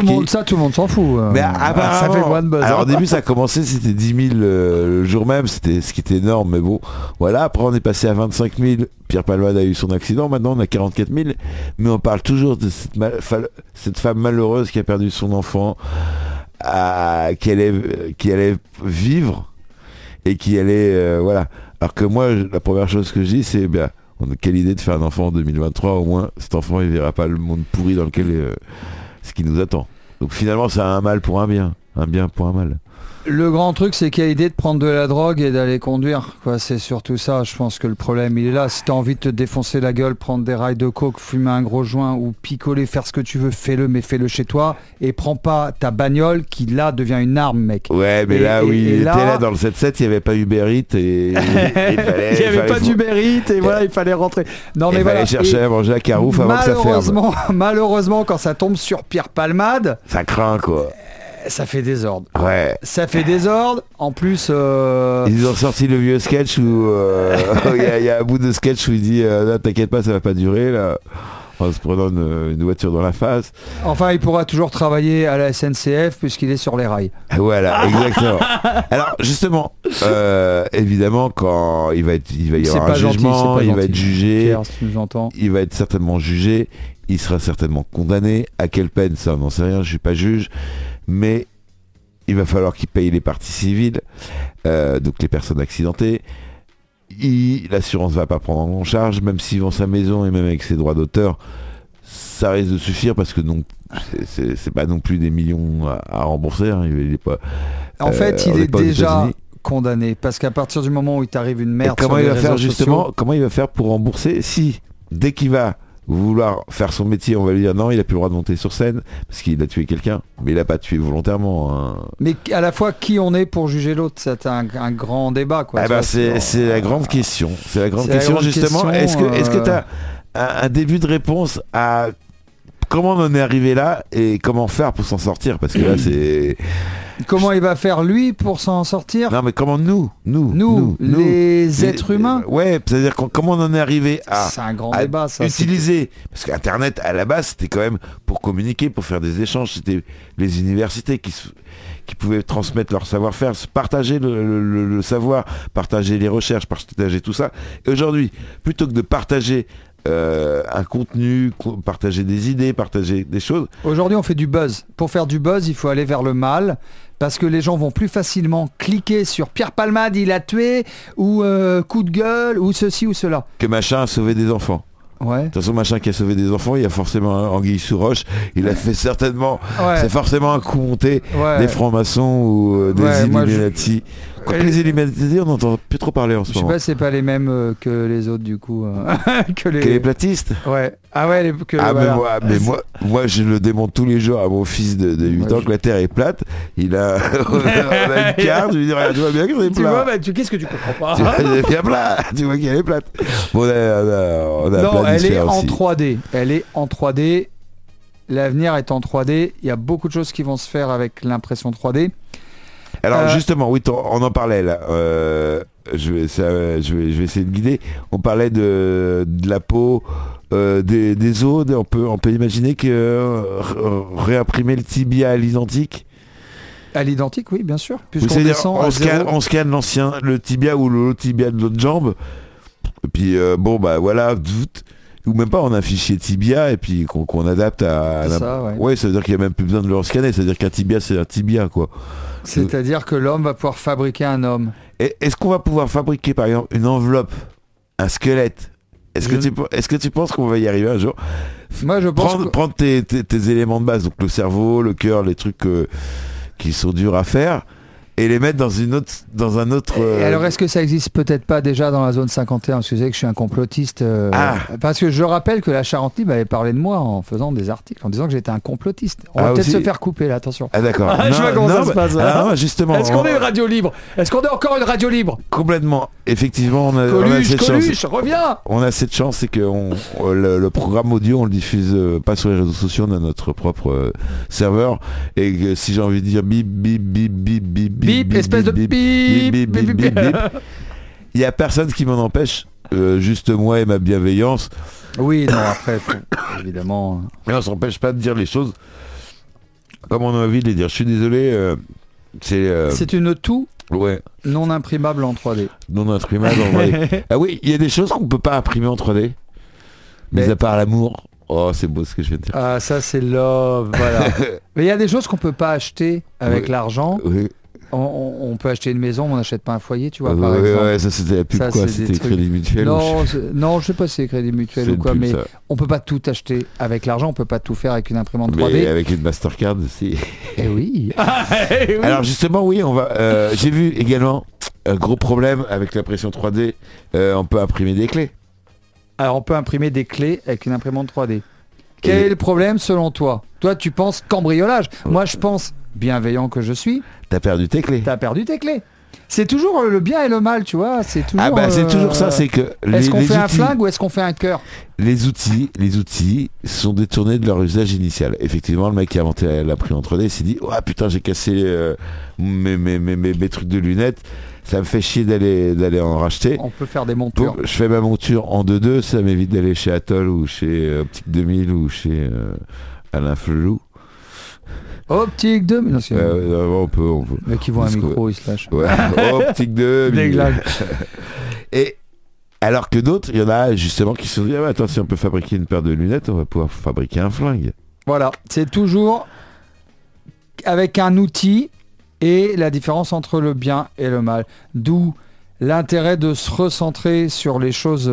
Tout le monde s'en fout. Mais apparemment, ça fait moins de buzz. Alors au début ça a commencé, c'était 10 000 le jour même, c'était ce qui était énorme, mais bon, voilà, après on est passé à 25 000, Pierre Palmade a eu son accident, maintenant on a 44 000, mais on parle toujours de cette femme malheureuse qui a perdu son enfant, qui allait vivre, et qui allait... voilà. Alors que moi, la première chose que je dis, c'est... quelle idée de faire un enfant en 2023, au moins cet enfant il verra pas le monde pourri dans lequel ce qui nous attend. Donc finalement c'est un mal pour un bien pour un mal. Le grand truc, c'est qu'il y a l'idée de prendre de la drogue et d'aller conduire, quoi. C'est surtout ça, je pense que le problème il est là. Si t'as envie de te défoncer la gueule, prendre des rails de coke, fumer un gros joint ou picoler, faire ce que tu veux, fais-le, mais fais-le chez toi et prends pas ta bagnole qui là devient une arme, mec. Ouais, mais t'es là dans le 7-7, il n'y avait pas Uber Eats et... voilà, il fallait rentrer. Non, mais voilà. Il fallait chercher à manger à Carouf avant que ça ferme. Malheureusement, quand ça tombe sur Pierre Palmade... ça craint, quoi. Ça fait désordre. Ouais. Ça fait désordre. En plus, ils ont sorti le vieux sketch où il y a un bout de sketch où il dit, t'inquiète pas, ça va pas durer là. en se prenant une voiture dans la face. Enfin, il pourra toujours travailler à la SNCF puisqu'il est sur les rails. Voilà, exactement. Alors justement, évidemment, quand il va y avoir un jugement, il va être jugé, il va être certainement jugé, il sera certainement condamné. À quelle peine, ça on n'en sait rien, je suis pas juge, mais il va falloir qu'il paye les parties civiles, donc les personnes accidentées. L'assurance va pas prendre en charge, même s'il vend sa maison et même avec ses droits d'auteur, ça risque de suffire parce que non, c'est pas non plus des millions à rembourser. Hein, il est pas. En fait, il est déjà condamné parce qu'à partir du moment où il t'arrive une merde, comment il va faire justement ? Comment il va faire pour rembourser ? Si dès qu'il va vouloir faire son métier, on va lui dire non, il a plus le droit de monter sur scène parce qu'il a tué quelqu'un, mais il a pas tué volontairement. Hein. Mais à la fois, qui on est pour juger l'autre ? C'est un grand débat, quoi. Ah bah c'est la grande question. C'est la grande question justement. Est-ce que t'as un début de réponse à comment on en est arrivé là et comment faire pour s'en sortir ? Parce que là c'est comment il va faire lui pour s'en sortir ? Non mais comment nous les êtres humains ? Ouais, c'est-à-dire comment on en est arrivé à utiliser, parce qu'Internet à la base c'était quand même pour communiquer, pour faire des échanges, c'était les universités qui pouvaient transmettre leur savoir-faire, partager le savoir, partager les recherches, partager tout ça. Et aujourd'hui, plutôt que de partager un contenu, partager des idées, partager des choses. Aujourd'hui, on fait du buzz. Pour faire du buzz, il faut aller vers le mal parce que les gens vont plus facilement cliquer sur Pierre Palmade, il a tué, ou coup de gueule, ou ceci ou cela. Que machin a sauvé des enfants. Ouais. De toute façon, machin qui a sauvé des enfants, il y a forcément un anguille sous roche, il a fait certainement, c'est forcément un coup monté des francs-maçons ou des Illuminati. Quoi que les Illuminati, on n'entend plus trop parler en ce moment. Je sais pas, c'est pas les mêmes que les autres du coup. Que les platistes. Ouais. Ah ouais. Mais moi, je le démonte tous les jours à mon fils de 8 ans que la Terre est plate. On a une carte, je lui dis tu vois bien que c'est plat. Qu'est-ce que tu comprends pas. C'est bien plat. Tu vois qu'elle est plate. Elle est en 3D. Elle est en 3D. L'avenir est en 3D. Il y a beaucoup de choses qui vont se faire avec l'impression 3D. Alors justement, oui, on en parlait là. Je vais essayer de guider. On parlait de la peau, des os. On peut imaginer que réimprimer le tibia à l'identique. À l'identique, oui, bien sûr. On scanne l'ancien, le tibia ou le tibia de l'autre jambe. Et puis voilà. Ou même pas, on a un fichier tibia et puis qu'on adapte à ça, ça veut dire qu'il n'y a même plus besoin de le scanner, c'est-à-dire qu'un tibia c'est un tibia quoi. C'est-à-dire que l'homme va pouvoir fabriquer un homme. Et est-ce qu'on va pouvoir fabriquer par exemple une enveloppe, un squelette ? Est-ce que tu penses qu'on va y arriver un jour ? Moi je pense prendre tes éléments de base, donc le cerveau, le cœur, les trucs qui sont durs à faire. Et les mettre dans un autre. Et alors est-ce que ça existe peut-être pas déjà dans la zone 51 ? Excusez que je suis un complotiste. Parce que je rappelle que la Charente Libre avait parlé de moi en faisant des articles, en disant que j'étais un complotiste. On va peut-être se faire couper là, attention. Ah d'accord. Je vois comment ça se passe. Justement. Est-ce qu'on est une radio libre ? Est-ce qu'on est encore une radio libre ? Complètement. Effectivement, on a cette chance. Reviens. On a cette chance, c'est que le programme audio, on le diffuse pas sur les réseaux sociaux, on a notre propre serveur. Et que, si j'ai envie de dire bip, bip, bip, bip, bip, bip. Bip, espèce de bip, bip, bip, bip. Il n'y a personne qui m'en empêche, juste moi et ma bienveillance. Oui, non, après, évidemment. Mais on ne s'empêche pas de dire les choses comme on a envie de les dire. Je suis désolé, c'est une toux non imprimable en 3D. Non imprimable en 3D. Ah oui, il y a des choses qu'on ne peut pas imprimer en 3D, mais à part l'amour. Oh, c'est beau ce que je viens de dire. Ah, ça c'est love, voilà. Mais il y a des choses qu'on ne peut pas acheter avec l'argent. Oui. On peut acheter une maison, on n'achète pas un foyer, tu vois, par exemple. Ouais, ça c'était la pub, ça, quoi, c'était Crédit Mutuel. Non, je sais pas si c'est Crédit Mutuel ou quoi, pub, mais ça. On peut pas tout acheter avec l'argent, on peut pas tout faire avec une imprimante 3D. Mais avec une Mastercard aussi. Eh oui. Alors justement, on va. J'ai vu également un gros problème avec l'impression 3D. On peut imprimer des clés. Alors on peut imprimer des clés avec une imprimante 3D. Quel est le problème selon toi ? Toi tu penses cambriolage. Moi je pense, bienveillant que je suis, t'as perdu tes clés. C'est toujours le bien et le mal, tu vois. C'est toujours, ah bah, c'est toujours ça, c'est que... Est-ce qu'on fait un flingue ou est-ce qu'on fait un cœur ? Les outils sont détournés de leur usage initial. Effectivement, le mec qui a inventé l'imprime en 3D s'est dit « Oh putain, j'ai cassé mes trucs de lunettes, ça me fait chier d'aller en racheter. » On peut faire des montures. Donc, je fais ma monture en 2-2, ça m'évite d'aller chez Atoll ou chez Optique 2000 ou chez Alain Flelou. Optique 2, non, c'est... on peut. Le mec qui voit un micro, il se lâche. Ouais. Optique 2, Et alors que d'autres, il y en a justement qui se sont dit, ah, attends, si on peut fabriquer une paire de lunettes, on va pouvoir fabriquer un flingue. Voilà, c'est toujours avec un outil et la différence entre le bien et le mal. D'où l'intérêt de se recentrer sur les choses,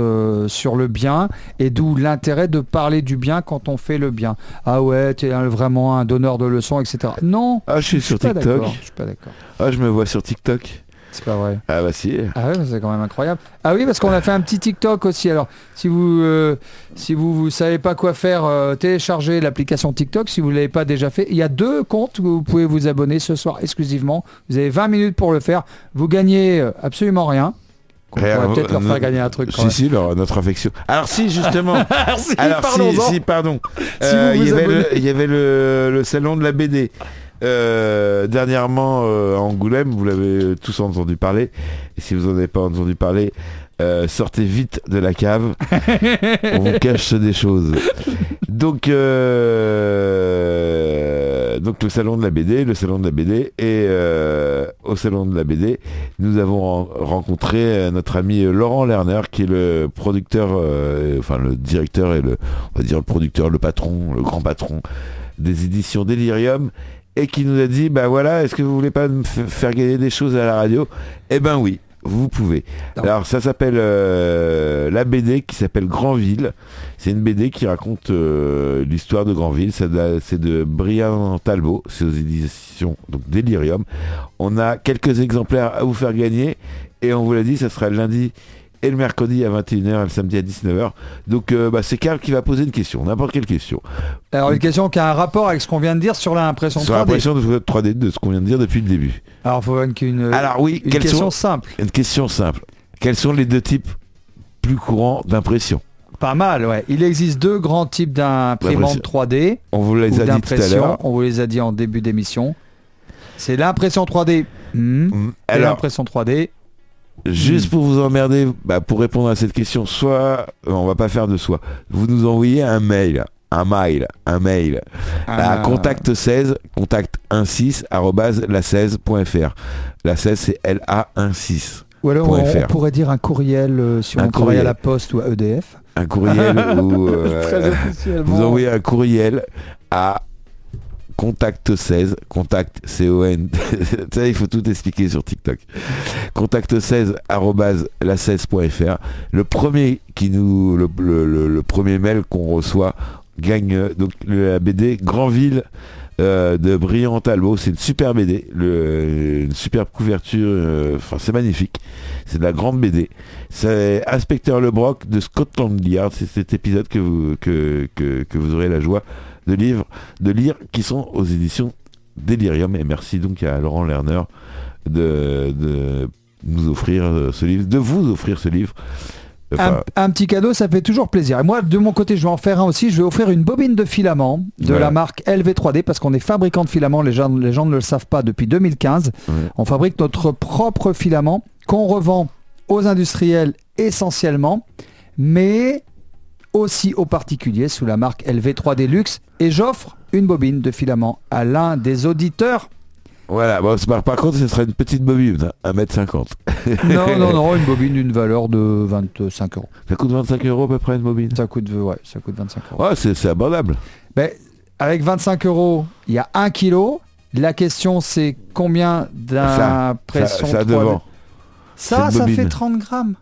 sur le bien, et d'où l'intérêt de parler du bien quand on fait le bien. Ah ouais, t'es vraiment un donneur de leçons, etc. Non. Ah, je suis sur TikTok. Je suis pas d'accord. Ah, je me vois sur TikTok. C'est pas vrai. Ah bah si. Ah ouais, c'est quand même incroyable. Ah oui, parce qu'on a fait un petit TikTok aussi. Alors, si vous savez pas quoi faire, téléchargez l'application TikTok si vous l'avez pas déjà fait. Il y a 2 comptes où vous pouvez vous abonner ce soir exclusivement. Vous avez 20 minutes pour le faire. Vous gagnez absolument rien. On pourrait peut-être leur faire gagner un truc. Si, notre affection. Alors si, justement. Alors, pardon. Il y avait le salon de la BD. Dernièrement à Angoulême, vous l'avez tous entendu parler, et si vous n'en avez pas entendu parler, sortez vite de la cave, on vous cache des choses. Donc le salon de la BD, et au salon de la BD, nous avons rencontré notre ami Laurent Lerner, qui est le producteur, enfin le directeur et le producteur, le patron, le grand patron des éditions Delirium, et qui nous a dit, bah voilà, est-ce que vous voulez pas me faire gagner des choses à la radio ? Eh ben oui, vous pouvez. Non. Alors ça s'appelle la BD qui s'appelle Grandville. C'est une BD qui raconte l'histoire de Grandville. C'est de Brian Talbot, c'est aux éditions donc Delirium. On a quelques exemplaires à vous faire gagner, et on vous l'a dit, ça sera le lundi et le mercredi à 21h et le samedi à 19h. Donc c'est Carl qui va poser une question, n'importe quelle question. Alors une question qui a un rapport avec ce qu'on vient de dire sur l'impression 3D. Sur l'impression 3D, de ce qu'on vient de dire depuis le début. Alors il faut une question simple. Une question simple. Quels sont les 2 types plus courants d'impression ? Pas mal, ouais. Il existe 2 grands types d'imprimantes 3D. On vous les a dit tout à l'heure. On vous les a dit en début d'émission. C'est l'impression 3D. Alors, l'impression 3D. Juste pour vous emmerder, pour répondre à cette question, soit on va pas faire de soi. Vous nous envoyez un mail à contact16@la16.fr. La 16 c'est LA16. Ou alors on pourrait dire un courriel à la poste ou à EDF. Un courriel ou vous envoyez un courriel à Contact16, ça il faut tout expliquer sur TikTok. Contact16@la16.fr. Le premier qui nous le premier mail qu'on reçoit gagne donc la BD Grandville de Brian Talbot. C'est une super BD, une superbe couverture, c'est magnifique. C'est de la grande BD. C'est Inspecteur Lebrock de Scotland Yard. C'est cet épisode que vous aurez la joie de lire qui sont aux éditions Delirium, et merci donc à Laurent Lerner de nous offrir ce livre, de vous offrir ce livre. Enfin, un petit cadeau, ça fait toujours plaisir. Et moi, de mon côté, je vais en faire un aussi. Je vais offrir une bobine de filaments de la marque LV3D, parce qu'on est fabricant de filaments, les gens ne le savent pas, depuis 2015. Ouais. On fabrique notre propre filament qu'on revend aux industriels essentiellement, mais aussi aux particuliers sous la marque LV3D Luxe, et j'offre une bobine de filament à l'un des auditeurs. Voilà, par contre ce sera une petite bobine, 1,50 m. Non, une bobine d'une valeur de 25€. Ça coûte 25€ à peu près une bobine ? Ça coûte 25€. Ouais, c'est abordable. Mais avec 25€, il y a 1 kg. La question c'est combien d'impression 3D devant. Ça fait 30 grammes.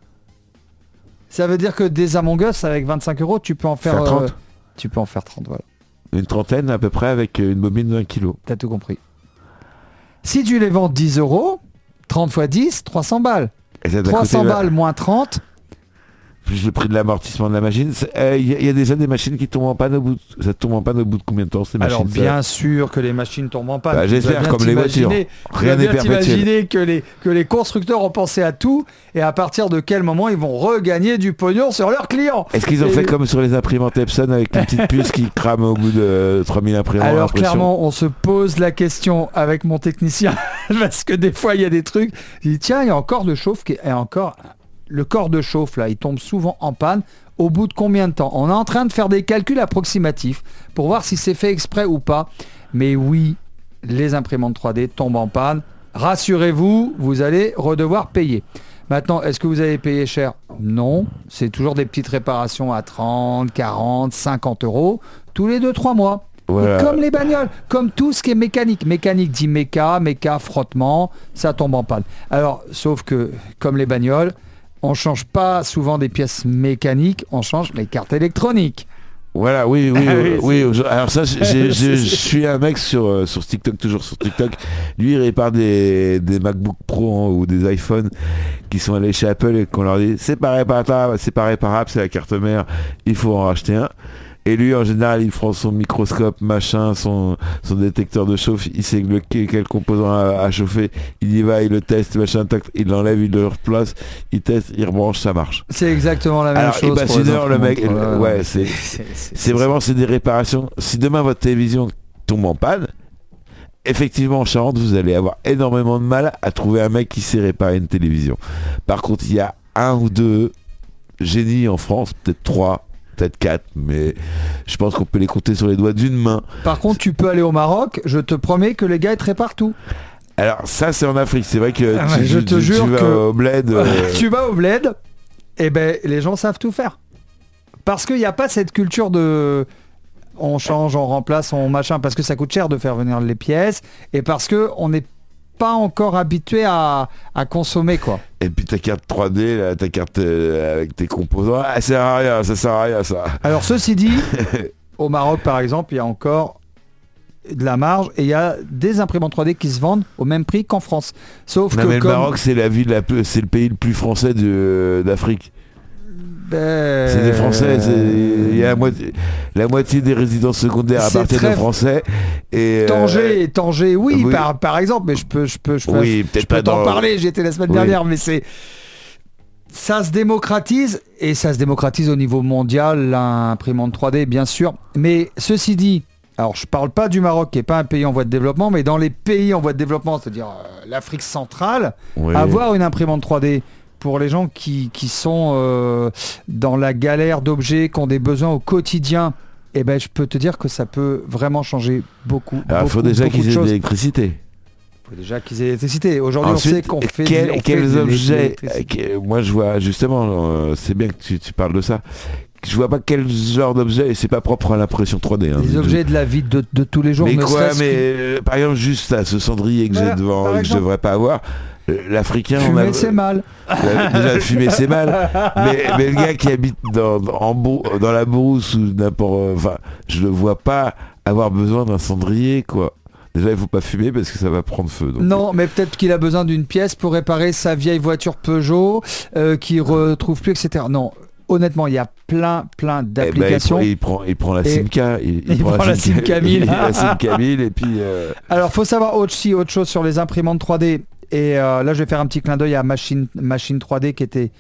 Ça veut dire que des Among Us avec 25€, tu peux en faire 30. Tu peux en faire 30, voilà. Une trentaine à peu près avec une bobine de 1 kg. T'as tout compris. Si tu les vends 10€, 30 x 10, 300 balles. 300 balles moins 30, plus le prix de l'amortissement de la machine. Il y a déjà des machines qui tombent en panne au bout de... Ça tombe en panne au bout de combien de temps ces machines? Alors bien sûr que les machines tombent en panne. Bah, j'espère, comme les voitures. Rien n'est perpétuel. T'imaginer que les constructeurs ont pensé à tout et à partir de quel moment ils vont regagner du pognon sur leurs clients. Est-ce qu'ils ont fait comme sur les imprimantes Epson avec les petites puces qui crament au bout de 3000 imprimantes? Alors clairement, on se pose la question avec mon technicien parce que des fois il y a des trucs. Il dit tiens, il y a encore de chauffe qui est encore... Le corps de chauffe, là, il tombe souvent en panne. Au bout de combien de temps? On est en train de faire des calculs approximatifs pour voir si c'est fait exprès ou pas. Mais oui, les imprimantes 3D tombent en panne. Rassurez-vous, vous allez redevoir payer. Maintenant, est-ce que vous allez payer cher? Non. C'est toujours des petites réparations à 30, 40, 50 euros tous les 2-3 mois. Voilà. Comme les bagnoles, comme tout ce qui est mécanique. Mécanique dit méca, frottement, ça tombe en panne. Alors, sauf que, comme les bagnoles, on change pas souvent des pièces mécaniques, on change les cartes électroniques. Voilà, oui. Alors ça, je suis un mec sur TikTok, toujours sur TikTok. Lui, il répare des MacBook Pro ou des iPhones qui sont allés chez Apple et qu'on leur dit c'est pas réparable, c'est la carte mère, il faut en racheter un. Et lui, en général, il prend son microscope, machin, son détecteur de chauffe, il sait quel composant a chauffé, il y va, il le teste, machin, tac, il l'enlève, il le replace, il teste, il rebranche, ça marche. C'est exactement la même chose. Alors, Bassineur, le mec, ouais, c'est vraiment, c'est des réparations. Si demain votre télévision tombe en panne, effectivement, en Charente, vous allez avoir énormément de mal à trouver un mec qui sait réparer une télévision. Par contre, il y a un ou deux génies en France, peut-être 3, peut-être 4, mais je pense qu'on peut les compter sur les doigts d'une main. Par contre, tu peux aller au Maroc, je te promets que les gars ils te réparent tout. Alors ça c'est en Afrique, c'est vrai que tu vas au bled, et ben les gens savent tout faire. Parce qu'il n'y a pas cette culture de on change, on remplace, on machin, parce que ça coûte cher de faire venir les pièces, et parce que on n'est pas encore habitué à consommer quoi. Et puis ta carte 3D, là, ta carte avec tes composants, ça sert à rien. Alors ceci dit, au Maroc par exemple, il y a encore de la marge et il y a des imprimantes 3D qui se vendent au même prix qu'en France. Le Maroc c'est c'est le pays le plus français d'Afrique. C'est des Français, il y a la moitié des résidences secondaires appartiennent aux Français. Et Tanger, oui. Par exemple, mais je peux t'en parler, j'y étais la semaine dernière, mais ça se démocratise, et ça se démocratise au niveau mondial, l'imprimante 3D, bien sûr. Mais ceci dit, alors je parle pas du Maroc, qui n'est pas un pays en voie de développement, mais dans les pays en voie de développement, c'est-à-dire l'Afrique centrale, avoir une imprimante 3D, pour les gens qui sont dans la galère d'objets, qui ont des besoins au quotidien, eh ben, je peux te dire que ça peut vraiment changer beaucoup. Alors, il faut déjà qu'ils aient de l'électricité. Aujourd'hui, ensuite, on sait qu'on fait... Quels objets... Moi, je vois, justement, c'est bien que tu parles de ça. Je vois pas quel genre d'objet, et c'est pas propre à l'impression 3D. Hein, les objets de la vie de tous les jours. Par exemple, juste là, ce cendrier que j'ai devant, que je devrais pas avoir... L'Africain, c'est mal. Déjà, fumer, c'est mal. Mais le gars qui habite dans la brousse ou n'importe, enfin, je le vois pas avoir besoin d'un cendrier, quoi. Déjà, il faut pas fumer parce que ça va prendre feu. Donc. Non, mais peut-être qu'il a besoin d'une pièce pour réparer sa vieille voiture Peugeot qu'il retrouve plus, etc. Non. Honnêtement, il y a plein d'applications. Il prend la SIMCA. Il prend la SIMCA 1000. Et puis. Alors, faut savoir aussi autre chose sur les imprimantes 3D. Et là, je vais faire un petit clin d'œil à Machine 3D, qui était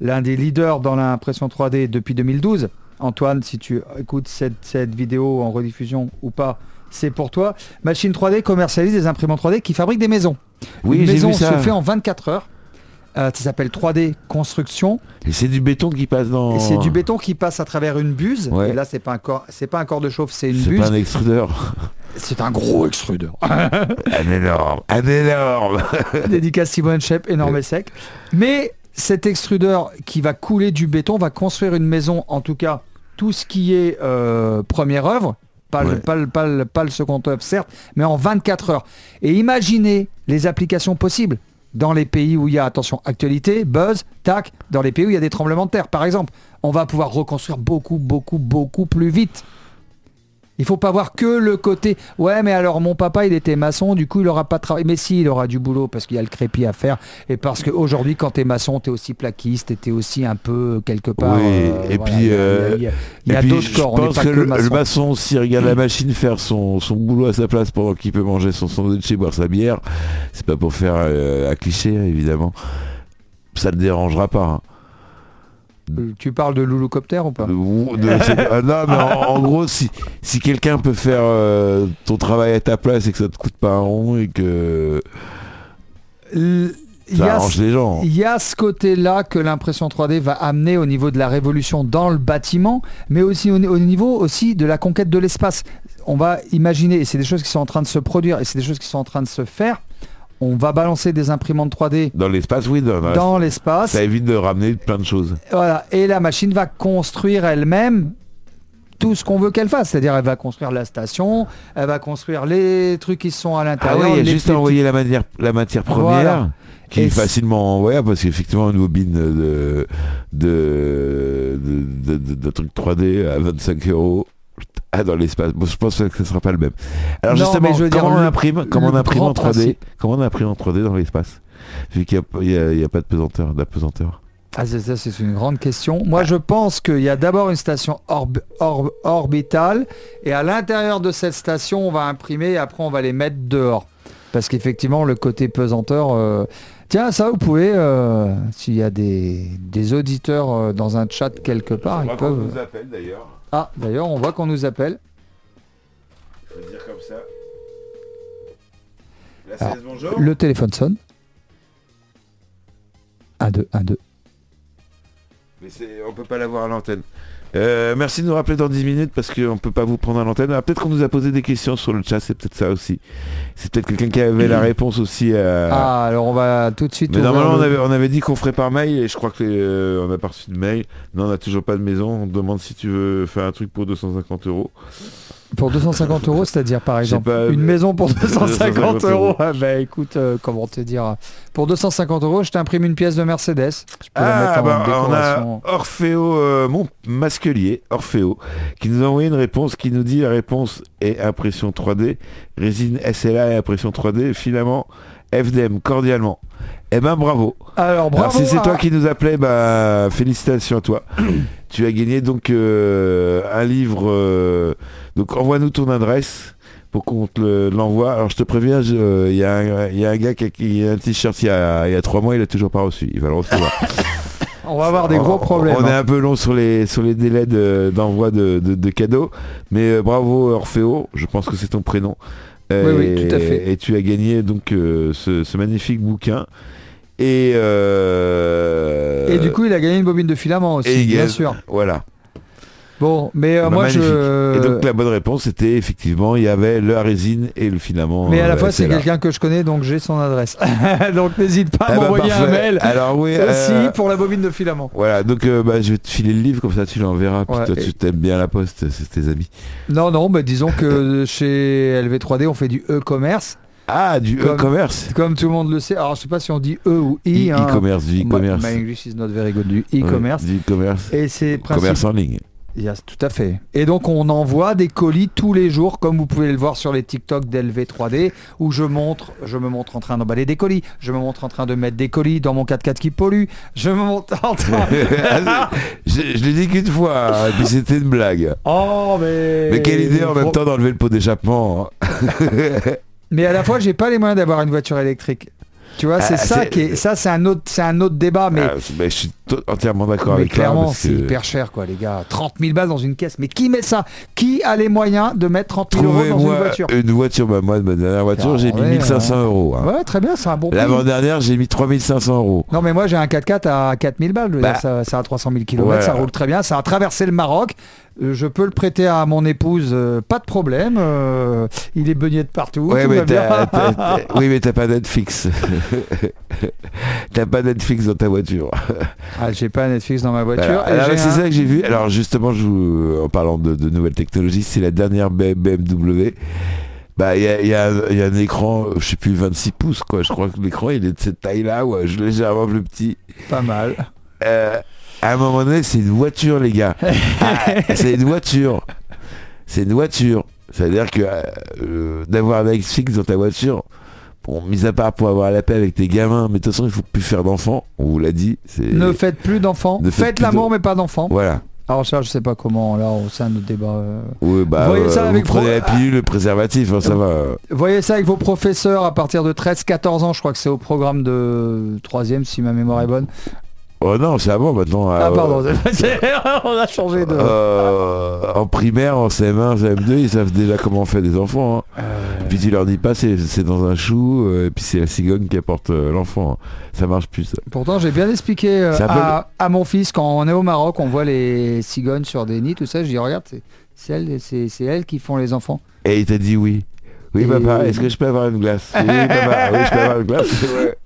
l'un des leaders dans l'impression 3D depuis 2012. Antoine, si tu écoutes cette vidéo en rediffusion ou pas, c'est pour toi. Machine 3D commercialise des imprimantes 3D qui fabriquent des maisons. Oui, une maison se fait en 24 heures. Ça s'appelle 3D Construction. Et c'est du béton qui passe dans... Et c'est du béton qui passe à travers une buse. Ouais. Et là, c'est pas un corps de chauffe, c'est une buse. C'est pas un extrudeur. C'est un gros extrudeur. Un énorme. Dédicace Simone Shep, énorme et sec. Mais cet extrudeur qui va couler du béton va construire une maison, en tout cas, tout ce qui est première œuvre, pas le second œuvre, certes, mais en 24 heures. Et imaginez les applications possibles. Dans les pays où il y a, attention, actualité, buzz, tac, dans les pays où il y a des tremblements de terre, par exemple, on va pouvoir reconstruire beaucoup plus vite. Il faut pas voir que le côté « ouais, mais alors mon papa, il était maçon, du coup, il aura pas travaillé. » Mais si, il aura du boulot parce qu'il y a le crépi à faire et parce qu'aujourd'hui, quand t'es maçon, t'es aussi plaquiste et t'es aussi un peu quelque part... Oui, et voilà, puis... Il y a d'autres corps, on n'est pas que maçon. Le maçon, s'il regarde la machine faire son boulot à sa place pendant qu'il peut manger son sandwich et boire sa bière, c'est pas pour faire un cliché, évidemment. Ça ne dérangera pas, hein. Tu parles de louloucoptère ou pas? Non, mais en gros, si quelqu'un peut faire ton travail à ta place et que ça te coûte pas un rond et que ça arrange les gens. Il y a ce côté-là que l'impression 3D va amener au niveau de la révolution dans le bâtiment, mais aussi au niveau aussi de la conquête de l'espace. On va imaginer, et c'est des choses qui sont en train de se produire, et c'est des choses qui sont en train de se faire. On va balancer des imprimantes 3D dans l'espace, oui, dans l'espace. Ça évite de ramener plein de choses. Voilà, et la machine va construire elle-même tout ce qu'on veut qu'elle fasse, c'est-à-dire elle va construire la station, elle va construire les trucs qui sont à l'intérieur. Ah oui, il y a juste à envoyer la matière première, voilà, qui est facilement envoyable parce qu'effectivement une bobine de truc 3D à 25 €. Ah, dans l'espace. Bon, je pense que ce sera pas le même. Alors non, justement, comment on imprime en 3D dans l'espace, vu qu'il n'y a pas de pesanteur, ça c'est une grande question. Moi je pense qu'il y a d'abord une station orbitale et à l'intérieur de cette station on va imprimer et après on va les mettre dehors. Parce qu'effectivement le côté pesanteur... Tiens, ça vous pouvez, s'il y a des auditeurs dans un chat quelque part, ils peuvent... On nous appelle d'ailleurs. Ah, d'ailleurs, on voit qu'on nous appelle. Je veux dire comme ça. La CS, bonjour. Le téléphone sonne. 1, 2, 1, 2. Mais on peut pas l'avoir à l'antenne. Merci de nous rappeler dans 10 minutes parce qu'on peut pas vous prendre à l'antenne. Ah, peut-être qu'on nous a posé des questions sur le chat, c'est peut-être ça aussi. C'est peut-être quelqu'un qui avait la réponse aussi à... Ah, alors on va tout de suite... Mais normalement on avait dit qu'on ferait par mail et je crois qu'on n'a pas reçu de mail. Non, on n'a toujours pas de maison. On te demande si tu veux faire un truc pour 250 €. Pour 250 €, c'est-à-dire par exemple une maison pour 250 €. Ah bah écoute, comment te dire, pour 250 €, je t'imprime une pièce de Mercedes. Je peux la mettre en décoration. On a Orfeo, mon masquelier, Orfeo, qui nous a envoyé une réponse, qui nous dit la réponse est impression 3D, résine SLA et impression 3D, finalement FDM, cordialement. Eh ben bravo. Alors si c'est toi qui nous appelais, bah félicitations à toi. Tu as gagné donc un livre. Donc envoie-nous ton adresse pour qu'on te l'envoie. Alors je te préviens, il y a un gars qui a un t-shirt il y a 3 mois, il a toujours pas reçu. Il va le recevoir. On va avoir des gros problèmes. On est un peu long sur les délais d'envoi de cadeaux, mais bravo Orfeo. Je pense que c'est ton prénom. Oui, tout à fait. Et tu as gagné donc ce magnifique bouquin. Et du coup, il a gagné une bobine de filament aussi, bien sûr. Voilà. Bon, mais moi magnifique. Et donc la bonne réponse c'était effectivement, il y avait la résine et le filament. Mais à la fois c'est quelqu'un que je connais, donc j'ai son adresse. Donc n'hésite pas à m'envoyer un mail. Alors oui, aussi pour la bobine de filament. Voilà, donc je vais te filer le livre comme ça tu l'enverras. Puis toi tu t'aimes bien la poste, c'est tes amis. Non, mais disons que chez LV3D on fait du e-commerce. Ah, du e-commerce. Comme tout le monde le sait. Alors je sais pas si on dit e ou i. E-commerce, du e-commerce. My English is not very good. Du e-commerce. Du e-commerce. Et c'est commerce en ligne. Yes, tout à fait. Et donc on envoie des colis tous les jours, comme vous pouvez le voir sur les TikTok d'LV3D, où je me montre en train d'emballer des colis, je me montre en train de mettre des colis dans mon 4x4 qui pollue, je me montre en train... je l'ai dit qu'une fois, hein, puis c'était une blague. Oh mais quelle idée en même temps d'enlever le pot d'échappement. Mais à la fois j'ai pas les moyens d'avoir une voiture électrique. Tu vois, c'est un autre débat, mais... mais je suis entièrement d'accord avec toi. Clairement, parce que... c'est hyper cher, quoi, les gars. 30 000 balles dans une caisse. Mais qui met ça? Qui a les moyens de mettre 30 000 € dans une voiture? Moi, ma dernière voiture, j'ai mis 1 500 €. Hein. Ouais, très bien, c'est un bon prix. L'avant-dernière, j'ai mis 3 500 €. Non, mais moi, j'ai un 4x4 à 4 000 balles. Ça a 300 000 km, voilà. Ça roule très bien. Ça a traversé le Maroc. Je peux le prêter à mon épouse, pas de problème. Il est beugné de partout. Ouais, mais oui, mais t'as pas Netflix. T'as pas Netflix dans ta voiture. Ah, j'ai pas Netflix dans ma voiture. Alors, c'est ça que j'ai vu. Alors justement, en parlant de nouvelles technologies, c'est la dernière BMW. Il y a un écran, je sais plus, 26 pouces quoi. Je crois que l'écran il est de cette taille-là, ouais, légèrement plus petit. Pas mal. À un moment donné, c'est une voiture, les gars. C'est une voiture. c'est une voiture. C'est-à-dire que d'avoir un Netflix dans ta voiture, bon, mis à part pour avoir la paix avec tes gamins, mais de toute façon, il ne faut plus faire d'enfants, on vous l'a dit. C'est... Ne faites plus d'enfants, faites l'amour mais pas d'enfants. Voilà. Alors ça, je sais pas comment, là, c'est un autre débat. Oui, bah, voyez ça avec vous prenez la pilule, le préservatif, hein, ça va. Voyez ça avec vos professeurs à partir de 13-14 ans, je crois que c'est au programme de 3ème, si ma mémoire est bonne. Oh non, c'est avant maintenant. Ah pardon, on a changé de... en primaire, en CM1, CM2, ils savent déjà comment on fait des enfants. Hein. Puis tu leur dis pas, c'est dans un chou, et puis c'est la cigogne qui apporte l'enfant. Hein. Ça marche plus. Ça. Pourtant, j'ai bien expliqué à mon fils, quand on est au Maroc, on voit les cigognes sur des nids, tout ça, je dis, regarde, c'est elles qui font les enfants. Et il t'a dit oui. Oui, et... papa, est-ce que je peux avoir une glace? Oui, papa, oui, je peux avoir une glace. Ouais.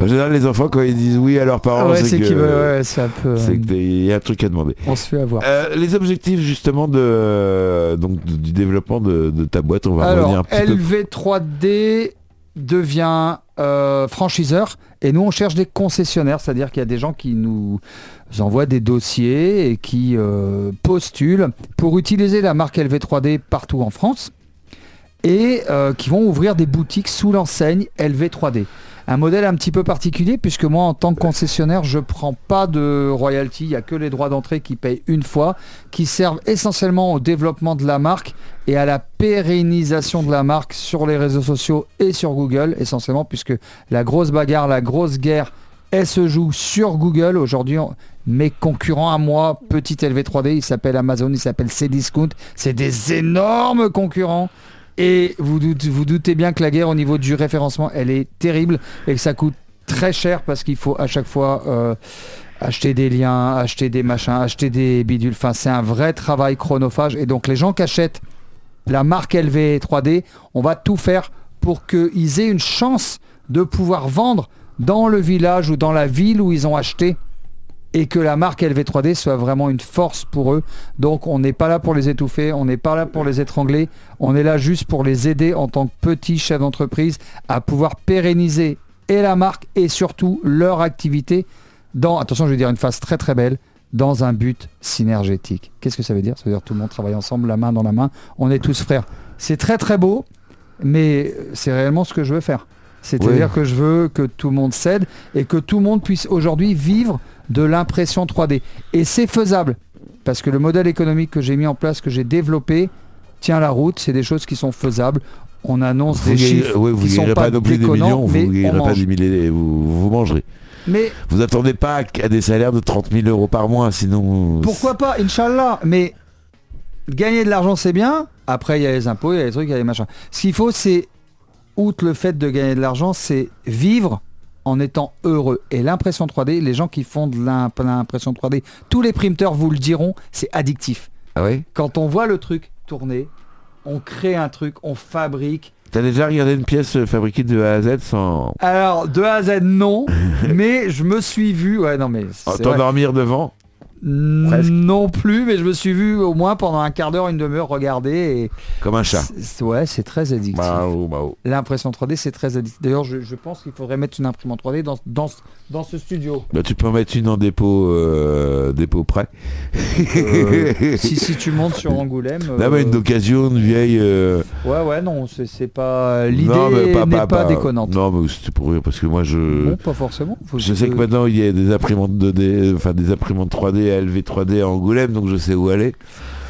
En général, les enfants, quand ils disent oui à leurs parents, ouais, c'est qu'il y a un truc à demander. On se fait avoir. Les objectifs, justement, du développement de ta boîte, on va revenir un petit peu. LV3D devient franchiseur, et nous, on cherche des concessionnaires, c'est-à-dire qu'il y a des gens qui nous envoient des dossiers et qui postulent pour utiliser la marque LV3D partout en France, et qui vont ouvrir des boutiques sous l'enseigne LV3D. Un modèle un petit peu particulier, puisque moi, en tant que concessionnaire, je ne prends pas de royalty. Il n'y a que les droits d'entrée qui payent une fois, qui servent essentiellement au développement de la marque et à la pérennisation de la marque sur les réseaux sociaux et sur Google, essentiellement, puisque la grosse bagarre, la grosse guerre, elle se joue sur Google. Aujourd'hui, mes concurrents à moi, petit LV3D, il s'appelle Amazon, il s'appelle Cdiscount. C'est des énormes concurrents. Et vous doutez bien que la guerre au niveau du référencement, elle est terrible et que ça coûte très cher parce qu'il faut à chaque fois acheter des liens, acheter des machins, acheter des bidules. Enfin, c'est un vrai travail chronophage. Et donc, les gens qui achètent la marque LV3D, on va tout faire pour qu'ils aient une chance de pouvoir vendre dans le village ou dans la ville où ils ont acheté. Et que la marque LV3D soit vraiment une force pour eux. Donc on n'est pas là pour les étouffer, on n'est pas là pour les étrangler, on est là juste pour les aider en tant que petits chefs d'entreprise à pouvoir pérenniser et la marque et surtout leur activité dans, attention je vais dire une phase très très belle, dans un but synergétique. Qu'est-ce que ça veut dire ? Ça veut dire tout le monde travaille ensemble, la main dans la main, on est tous frères. C'est très très beau, mais c'est réellement ce que je veux faire. C'est-à-dire que je veux que tout le monde cède et que tout le monde puisse aujourd'hui vivre de l'impression 3D. Et c'est faisable, parce que le modèle économique que j'ai mis en place, que j'ai développé, tient la route, c'est des choses qui sont faisables. On annonce vous des chiffres vous qui ne sont pas non plus des millions, vous ne gagnerez pas des milliers, vous mangerez. Mais vous n'attendez pas à des salaires de 30 000 euros par mois, sinon... Pourquoi pas, Inch'Allah, mais gagner de l'argent, c'est bien. Après, il y a les impôts, il y a les trucs, il y a les machins. Ce qu'il faut, c'est... outre le fait de gagner de l'argent, c'est vivre en étant heureux. Et l'impression 3D, les gens qui font de l'impression 3D, tous les printeurs vous le diront, c'est addictif. Ah oui ? Quand on voit le truc tourner, on crée un truc, on fabrique. T'as déjà regardé une pièce fabriquée de A à Z sans... Alors, de A à Z, non, mais je me suis vu... Ouais, non, mais c'est t'endormir devant ? Non plus, mais je me suis vu au moins pendant un quart d'heure, une demi-heure regarder. Et comme un chat. Ouais, c'est très addictif. L'impression 3D, c'est très addictif. D'ailleurs, je pense qu'il faudrait mettre une imprimante 3D dans ce studio. Bah, tu peux en mettre une en dépôt prêt. Si tu montes sur Angoulême. Là, mais une d'occasion, une vieille. Ouais, non, c'est pas l'idée non, mais n'est pas déconnante. Non, mais c'était pour rire parce que moi je. Bon, pas forcément. Je sais que maintenant il y a des imprimantes 2D, enfin des imprimantes 3D. LV3D à Angoulême, donc je sais où aller.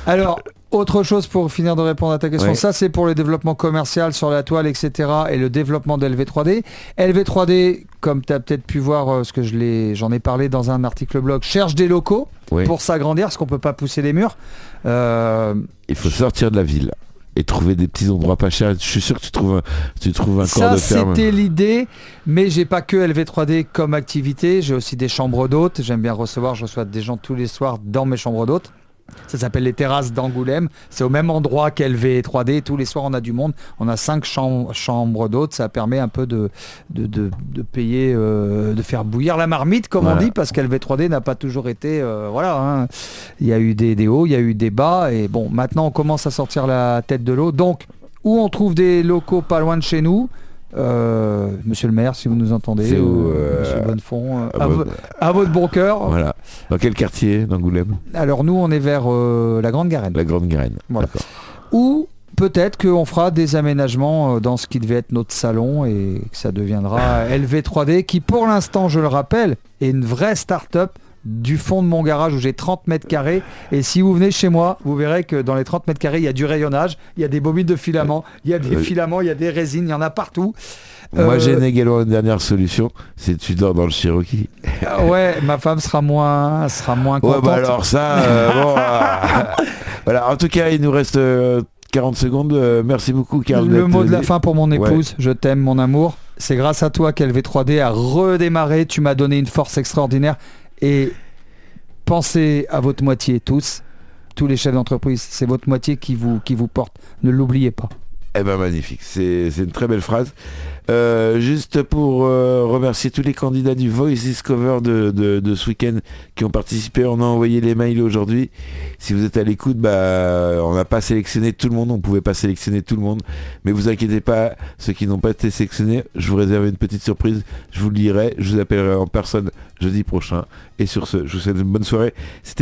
Alors, autre chose pour finir de répondre à ta question, ça c'est pour le développement commercial sur la toile, etc. et le développement de LV3D. LV3D, comme tu as peut-être pu voir, parce que j'en ai parlé dans un article blog, cherche des locaux pour s'agrandir, parce qu'on peut pas pousser les murs. Il faut sortir de la ville et trouver des petits endroits pas chers. Je suis sûr que tu trouves un corps de ferme. Ça, c'était l'idée, mais j'ai pas que LV3D comme activité. J'ai aussi des chambres d'hôtes. J'aime bien recevoir. Je reçois des gens tous les soirs dans mes chambres d'hôtes. Ça s'appelle les terrasses d'Angoulême. C'est au même endroit qu'LV3D. Tous les soirs, on a du monde. On a 5 chambres d'hôtes. Ça permet un peu de payer, de faire bouillir la marmite, comme on dit, parce qu'LV3D n'a pas toujours été... Il y a eu des hauts, il y a eu des bas. Et bon, maintenant, on commence à sortir la tête de l'eau. Donc, où on trouve des locaux pas loin de chez nous, Monsieur le maire, si vous nous entendez, Monsieur Bonnefond, à votre bon cœur. Voilà. Dans quel quartier d'Angoulême? Alors nous, on est vers la Grande Garenne. La Grande Garenne. Voilà. D'accord. Ou peut-être qu'on fera des aménagements dans ce qui devait être notre salon et que ça deviendra LV3D, qui pour l'instant, je le rappelle, est une vraie start-up du fond de mon garage où j'ai 30 mètres carrés. Et si vous venez chez moi, vous verrez que dans les 30 mètres carrés, il y a du rayonnage, il y a des bobines de filaments, il y a des filaments, il y a des résines, il y en a partout. Moi, j'ai également une dernière solution, c'est tu dors dans le Cherokee. Ouais, ma femme sera moins contente. Ouais, bah alors ça, bon... Voilà, en tout cas, il nous reste 40 secondes. Merci beaucoup, Carl. Le mot de la fin pour mon épouse, ouais. Je t'aime, mon amour. C'est grâce à toi qu'LV3D a redémarré. Tu m'as donné une force extraordinaire. Et pensez à votre moitié tous les chefs d'entreprise, c'est votre moitié qui vous porte, ne l'oubliez pas. Eh ben magnifique, c'est une très belle phrase. Juste pour remercier tous les candidats du Voice Discover de ce week-end qui ont participé, on a envoyé les mails aujourd'hui. Si vous êtes à l'écoute, on n'a pas sélectionné tout le monde, on ne pouvait pas sélectionner tout le monde, mais vous inquiétez pas, ceux qui n'ont pas été sélectionnés, je vous réserve une petite surprise, je vous le dirai, je vous appellerai en personne jeudi prochain. Et sur ce, je vous souhaite une bonne soirée. C'était